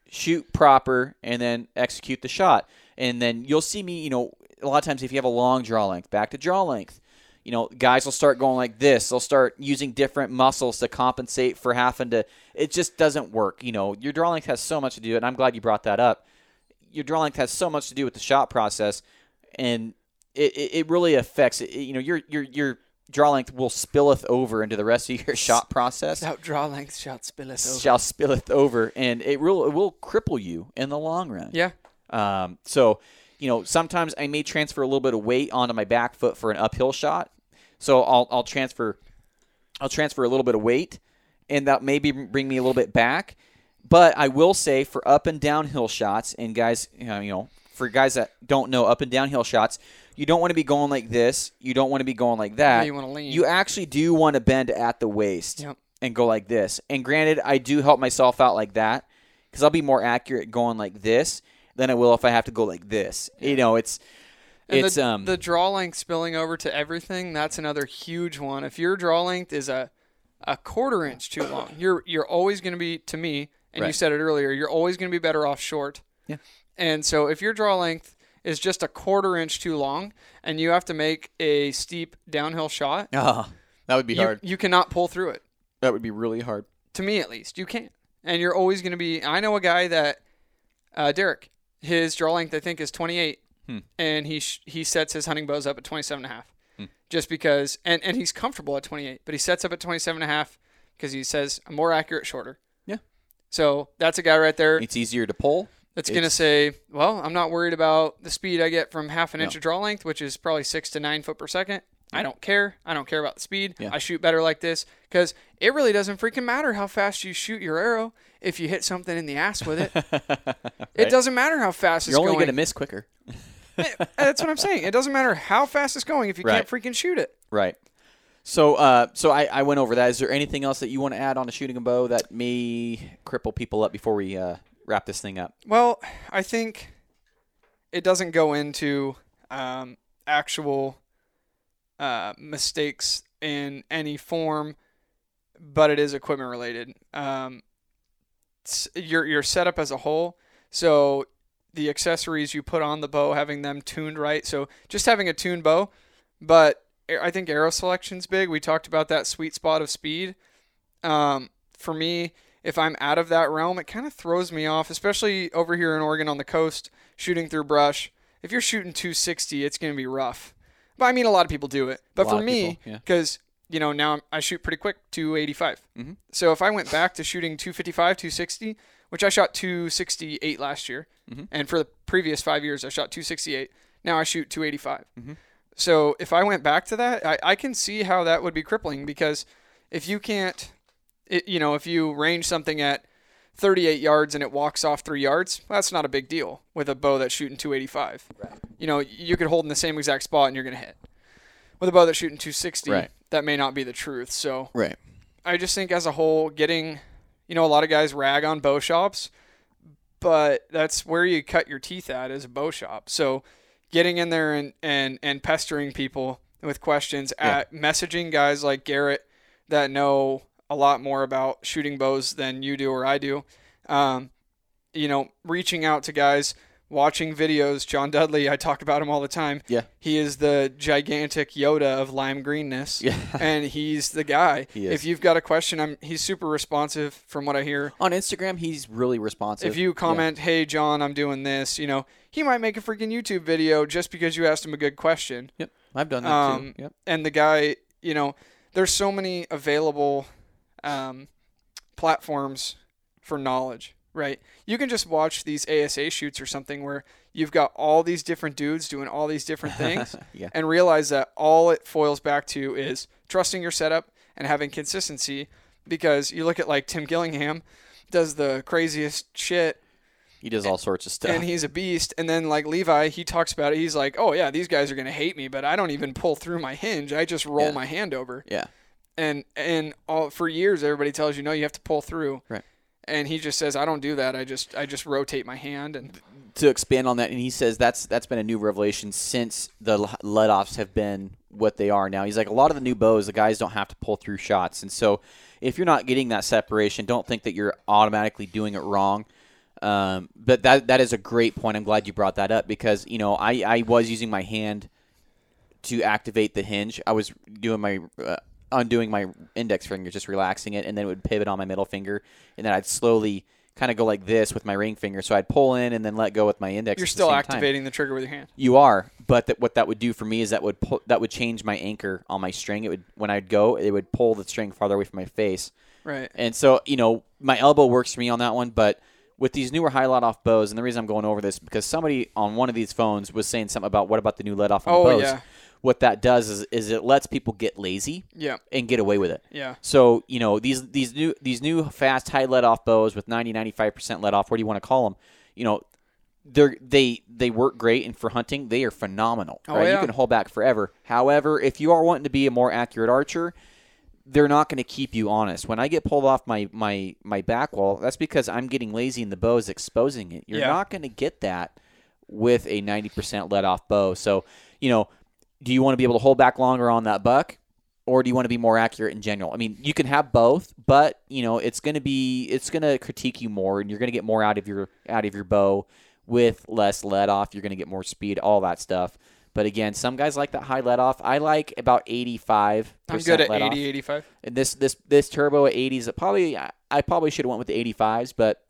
shoot proper, and then execute the shot. And then you'll see me, you know, a lot of times if you have a long draw length, back to draw length, you know, guys will start going like this. They'll start using different muscles to compensate for having to – it just doesn't work. You know, your draw length has so much to do, and I'm glad you brought that up. Your draw length has so much to do with the shot process. And it, it, it really affects it. You know, your your your draw length will spilleth over into the rest of your shot process. Without draw length shall spilleth over. Shall spilleth over, and it will it will cripple you in the long run. Yeah. Um. So, you know, sometimes I may transfer a little bit of weight onto my back foot for an uphill shot. So I'll I'll transfer, I'll transfer a little bit of weight, and that maybe bring me a little bit back. But I will say for up and downhill shots, and guys, you know. You know For guys that don't know up and downhill shots, you don't want to be going like this. You don't want to be going like that. Yeah, you want to lean. You actually do want to bend at the waist yep. and go like this. And granted, I do help myself out like that because I'll be more accurate going like this than I will if I have to go like this. Yeah. You know, it's and it's the, um the draw length spilling over to everything. That's another huge one. If your draw length is a a quarter inch too long, you're you're always going to be to me. And right. you said it earlier. You're always going to be better off short. Yeah. And so if your draw length is just a quarter inch too long and you have to make a steep downhill shot, oh, that would be you, hard. You cannot pull through it. That would be really hard. To me, at least. You can't. And you're always going to be – I know a guy that uh, – Derek, his draw length I think is twenty-eight, hmm. and he sh- he sets his hunting bows up at twenty-seven and a half hmm. just because – and and he's comfortable at twenty-eight, but he sets up at twenty-seven and a half because he says, I'm more accurate shorter. Yeah. So that's a guy right there. It's easier to pull. That's going to say, well, I'm not worried about the speed I get from half an no. inch of draw length, which is probably six to nine foot per second. I don't care. I don't care about the speed. Yeah. I shoot better like this because it really doesn't freaking matter how fast you shoot your arrow if you hit something in the ass with it. Right. It doesn't matter how fast You're it's going. You're only going to miss quicker. it, that's what I'm saying. It doesn't matter how fast it's going if you right. can't freaking shoot it. Right. So uh, so I, I went over that. Is there anything else that you want to add on to shooting a bow that may cripple people up before we uh, – wrap this thing up? Well, I think it doesn't go into um, actual uh, mistakes in any form, but it is equipment related. Um, your your setup as a whole. So the accessories you put on the bow, having them tuned right. So just having a tuned bow, but I think arrow selection's big. We talked about that sweet spot of speed. Um, for me, if I'm out of that realm, it kind of throws me off, especially over here in Oregon on the coast, shooting through brush. If you're shooting two sixty, it's going to be rough. But I mean, a lot of people do it. But for me, because, yeah. you know, now I shoot pretty quick, two eighty-five. Mm-hmm. So if I went back to shooting two fifty-five, two sixty, which I shot two sixty-eight last year, mm-hmm. and for the previous five years, I shot two sixty-eight. Now I shoot two eighty-five. Mm-hmm. So if I went back to that, I, I can see how that would be crippling, because if you can't, it, you know, if you range something at thirty-eight yards and it walks off three yards, well, that's not a big deal with a bow that's shooting two eighty-five. Right. You know, you could hold in the same exact spot and you're going to hit. With a bow that's shooting two sixty, right. that may not be the truth. So right. I just think as a whole, getting, you know, a lot of guys rag on bow shops, but that's where you cut your teeth at, is a bow shop. So getting in there and, and, and pestering people with questions, yeah. at messaging guys like Garrett that know a lot more about shooting bows than you do or I do. Um, you know, reaching out to guys, watching videos. John Dudley, I talk about him all the time. Yeah. He is the gigantic Yoda of lime greenness. Yeah. And he's the guy. He is. If you've got a question, I'm, he's super responsive from what I hear. On Instagram, he's really responsive. If you comment, yeah. hey, John, I'm doing this, you know, he might make a freaking YouTube video just because you asked him a good question. Yep. I've done that um, too. Yep. And the guy, you know, there's so many available um, platforms for knowledge, right? You can just watch these A S A shoots or something where you've got all these different dudes doing all these different things yeah. and realize that all it foils back to is trusting your setup and having consistency, because you look at like Tim Gillingham does the craziest shit. He does all sorts of stuff. And he's a beast. And then like Levi, he talks about it. He's like, oh yeah, these guys are going to hate me, but I don't even pull through my hinge. I just roll yeah. my hand over. Yeah. And and all for years, everybody tells you, no, you have to pull through. Right. And he just says, I don't do that. I just I just rotate my hand. And to expand on that, and he says that's that's been a new revelation since the let-offs have been what they are now. He's like, a lot of the new bows, the guys don't have to pull through shots. And so if you're not getting that separation, don't think that you're automatically doing it wrong. Um, but that that is a great point. I'm glad you brought that up, because, you know, I, I was using my hand to activate the hinge. I was doing my uh, undoing my index finger, just relaxing it, and then it would pivot on my middle finger, and then I'd slowly kind of go like this with my ring finger. So I'd pull in and then let go with my index. You're still activating the trigger with your hand. You are, but that, what that would do for me is that would pull, that would change my anchor on my string. It would, when I'd go, it would pull the string farther away from my face. Right. And so, you know, my elbow works for me on that one, but with these newer high let-off bows, and the reason I'm going over this because somebody on one of these phones was saying something about what about the new let-off on oh, the bows. Yeah. What that does is, is it lets people get lazy yeah. and get away with it. Yeah. So, you know, these these new these new fast high let-off bows with ninety, ninety-five percent let-off, what do you want to call them? You know, they they they work great, and for hunting, they are phenomenal. Oh, right? Yeah. You can hold back forever. However, if you are wanting to be a more accurate archer, they're not going to keep you honest. When I get pulled off my, my, my back wall, that's because I'm getting lazy and the bow is exposing it. You're yeah. not going to get that with a ninety percent let-off bow. So, you know, do you want to be able to hold back longer on that buck, or do you want to be more accurate in general? I mean, you can have both, but, you know, it's going to be it's going to critique you more, and you're going to get more out of your out of your bow with less let-off. You're going to get more speed, all that stuff. But again, some guys like that high let-off. I like about eighty-five percent I'm good at eighty, eighty-five. And this this this turbo at eighties, probably, I probably should have went with the eighty-fives, but,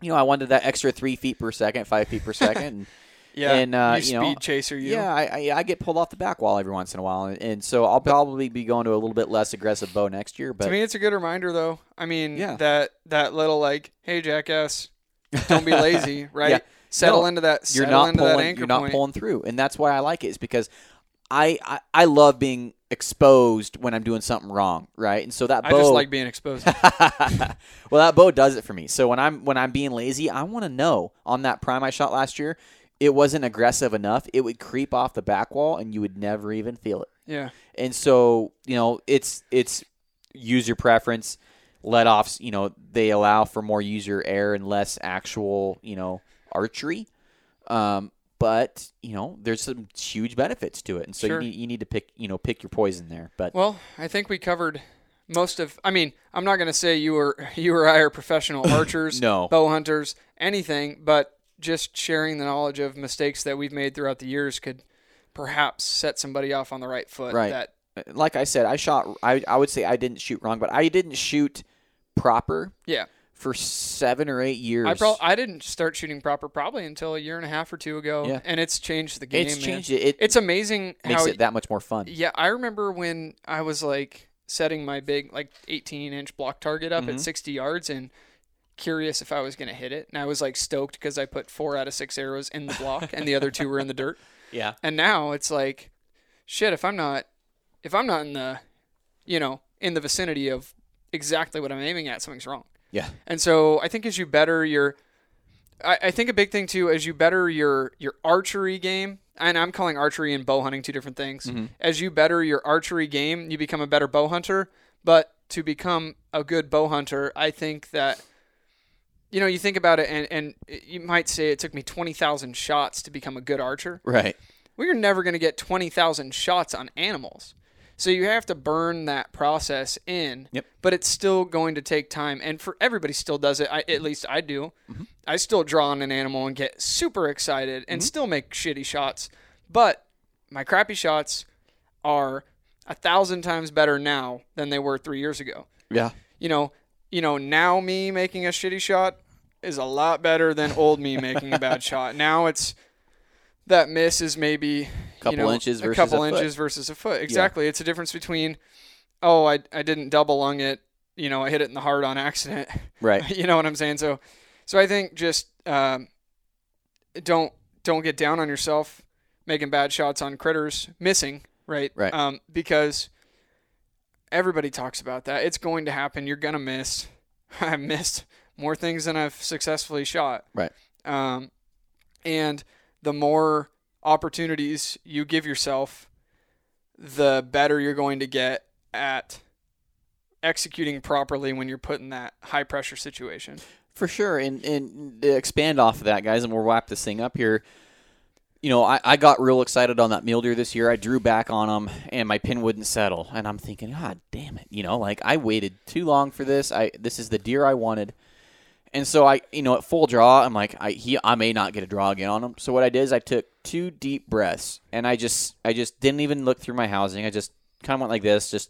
you know, I wanted that extra three feet per second, five feet per second. And, yeah, and, uh, you, you speed know, chaser you. Yeah, I, I I get pulled off the back wall every once in a while, and, and so I'll but, probably be going to a little bit less aggressive bow next year. But to me, it's a good reminder, though. I mean, yeah. that, that little, like, hey, jackass, don't be lazy, right? Yeah. Settle no, into that. You're not into pulling. That anchor you're not point. Pulling through, and that's why I like it. Is because I, I I love being exposed when I'm doing something wrong, right? And so that bow, I just like being exposed. Well, that bow does it for me. So when I'm when I'm being lazy, I want to know. On that prime I shot last year, it wasn't aggressive enough. It would creep off the back wall, and you would never even feel it. Yeah. And so, you know, it's it's user preference. Let-offs, you know, they allow for more user error and less actual, you know, archery, um, But, you know, there's some huge benefits to it. And so sure. you, you need to pick, you know, pick your poison there. But well, I think we covered most of – I mean, I'm not going to say you or, you or I are professional archers, no. bow hunters, anything, but just sharing the knowledge of mistakes that we've made throughout the years could perhaps set somebody off on the right foot. Right. That, like I said, I shot I, – I would say I didn't shoot wrong, but I didn't shoot proper. Yeah. For seven or eight years. I, pro- I didn't start shooting proper probably until a year and a half or two ago, yeah. and it's changed the game. It's changed it. it. It's amazing how – makes it that much more fun. Yeah, I remember when I was like setting my big like eighteen-inch block target up mm-hmm. at sixty yards and curious if I was going to hit it, and I was like stoked because I put four out of six arrows in the block and the other two were in the dirt. Yeah. And now it's like, shit, if I'm not, if I'm not in the, you know, in the vicinity of exactly what I'm aiming at, something's wrong. Yeah. And so I think as you better your I, I think a big thing too, as you better your your archery game, and I'm calling archery and bow hunting two different things. Mm-hmm. As you better your archery game, you become a better bow hunter. But to become a good bow hunter, I think that, you know, you think about it and, and you might say it took me twenty thousand shots to become a good archer. Right. We're never going to get twenty thousand shots on animals. So you have to burn that process in, yep. but it's still going to take time. And for everybody still does it, I, at least I do. Mm-hmm. I still draw on an animal and get super excited and mm-hmm. still make shitty shots. But my crappy shots are a thousand times better now than they were three years ago. Yeah. You know, you know, now me making a shitty shot is a lot better than old me making a bad shot. Now it's that miss is maybe... Couple you know, inches versus a couple a inches foot. versus a foot. Exactly. Yeah. It's a difference between, oh, I I didn't double lung it. You know, I hit it in the heart on accident. Right. You know what I'm saying? So, so I think just um, don't don't get down on yourself making bad shots on critters missing. Right. Right. Um, because everybody talks about that. It's going to happen. You're gonna miss. I missed more things than I've successfully shot. Right. Um, and the more opportunities you give yourself, the better you're going to get at executing properly when you're put in that high pressure situation. For sure. And and to expand off of that, guys, and we'll wrap this thing up here. You know, I, I got real excited on that mule deer this year. I drew back on them, and my pin wouldn't settle. And I'm thinking, God damn it. You know, like I waited too long for this. I this is the deer I wanted. And so I, you know, at full draw, I'm like, I he, I may not get a draw again on him. So what I did is I took two deep breaths, and I just, I just didn't even look through my housing. I just kind of went like this, just,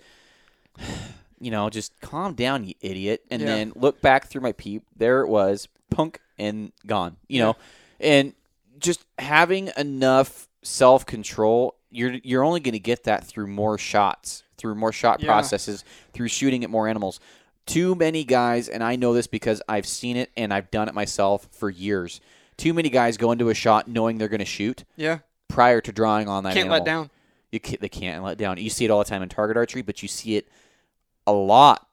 you know, just calm down, you idiot. And yeah. then look back through my peep. There it was, punk, and gone. You yeah. know, and just having enough self control, you're you're only going to get that through more shots, through more shot yeah. processes, through shooting at more animals. Too many guys, and I know this because I've seen it and I've done it myself for years, too many guys go into a shot knowing they're going to shoot yeah. prior to drawing on that can't animal. Let down. You can't, they can't let down. You see it all the time in target archery, but you see it a lot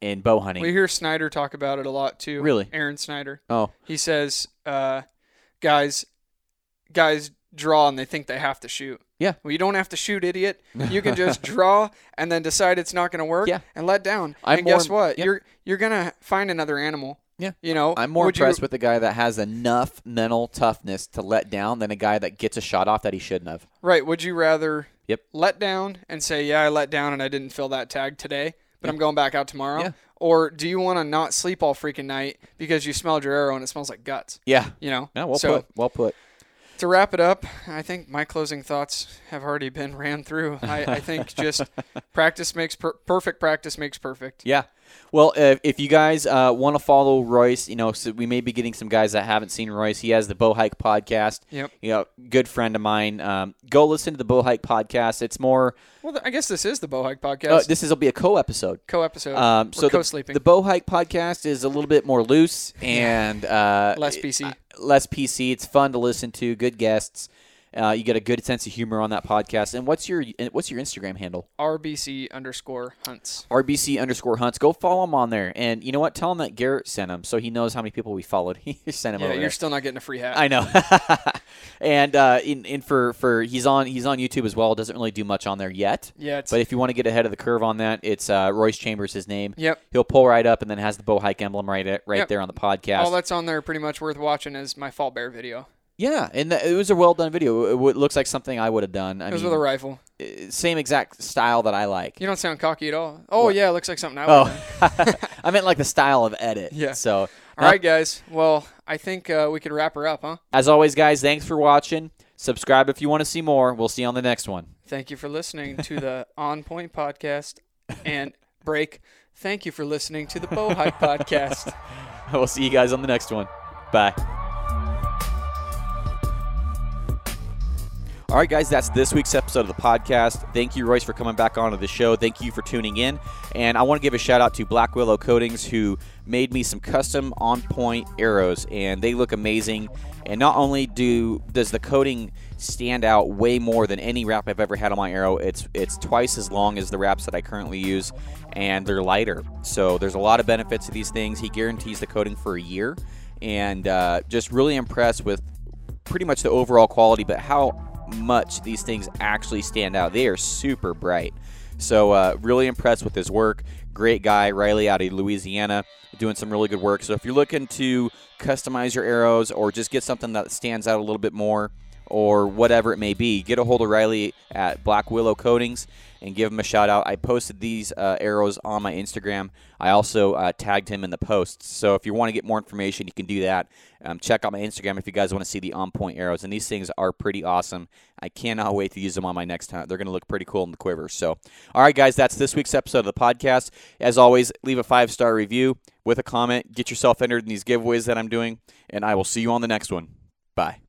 in bow hunting. We hear Snyder talk about it a lot too. Really? Aaron Snyder. Oh. He says, uh, guys, guys draw and they think they have to shoot. Yeah. Well, you don't have to shoot, idiot. You can just draw and then decide it's not going to work yeah. and let down. I'm and more, guess what? Yep. You're you're going to find another animal. Yeah. You know, I'm more impressed you... with a guy that has enough mental toughness to let down than a guy that gets a shot off that he shouldn't have. Right. Would you rather yep. let down and say, yeah, I let down and I didn't fill that tag today, but yep. I'm going back out tomorrow? Yeah. Or do you want to not sleep all freaking night because you smelled your arrow and it smells like guts? Yeah. You know? No, well so, put. Well put. To wrap it up, I think my closing thoughts have already been ran through. I, I think just practice makes per- perfect. Practice makes perfect. Yeah. Well, if, if you guys uh, want to follow Royce, you know, so we may be getting some guys that haven't seen Royce. He has the Bow Hike podcast. Yep. You know, good friend of mine. Um, go listen to the Bow Hike podcast. It's more. Well, I guess this is the Bow Hike podcast. Uh, this is will be a co-episode. Co-episode. Um, so co-sleeping. The, the Bow Hike podcast is a little bit more loose and uh, less P C. I, Less P C. It's fun to listen to. Good guests. Uh, you get a good sense of humor on that podcast. And what's your what's your Instagram handle? R B C underscore hunts. R B C underscore hunts. Go follow him on there. And you know what? Tell him that Garrett sent him, so he knows how many people we followed. He sent him. Yeah, over you're there. Still not getting a free hat. I know. and uh, in in for, for he's on he's on YouTube as well. Doesn't really do much on there yet. Yeah. It's... But if you want to get ahead of the curve on that, it's uh, Royce Chambers. His name. Yep. He'll pull right up and then has the Bow Hike emblem right right yep. there on the podcast. All that's on there pretty much worth watching is my fall bear video. Yeah, and the, it was a well-done video. It, w it looks like something I would have done. I it was mean, with a rifle. Same exact style that I like. You don't sound cocky at all. Oh, what? Yeah, it looks like something I would have oh. done. I meant like the style of edit. Yeah. So, all now, right, guys. Well, I think uh, we could wrap her up, huh? As always, guys, thanks for watching. Subscribe if you want to see more. We'll see you on the next one. Thank you for listening to the On Point Podcast. And break. Thank you for listening to the Bow Hike Podcast. We'll see you guys on the next one. Bye. All right, guys, that's this week's episode of the podcast. Thank you, Royce, for coming back onto the show. Thank you for tuning in. And I want to give a shout-out to Black Willow Coatings, who made me some custom on-point arrows, and they look amazing. And not only do does the coating stand out way more than any wrap I've ever had on my arrow, it's, it's twice as long as the wraps that I currently use, and they're lighter. So there's a lot of benefits to these things. He guarantees the coating for a year, and uh, just really impressed with pretty much the overall quality, but how much these things actually stand out. They are super bright. So uh, really impressed with his work. Great guy, Riley out of Louisiana, doing some really good work. So if you're looking to customize your arrows or just get something that stands out a little bit more or whatever it may be, get a hold of Riley at Black Willow Coatings and give him a shout out. I posted these uh, arrows on my Instagram. I also uh, tagged him in the posts. So if you want to get more information, you can do that. Um, check out my Instagram if you guys want to see the on-point arrows. And these things are pretty awesome. I cannot wait to use them on my next hunt. They're going to look pretty cool in the quiver. So, all right, guys, that's this week's episode of the podcast. As always, leave a five-star review with a comment. Get yourself entered in these giveaways that I'm doing. And I will see you on the next one. Bye.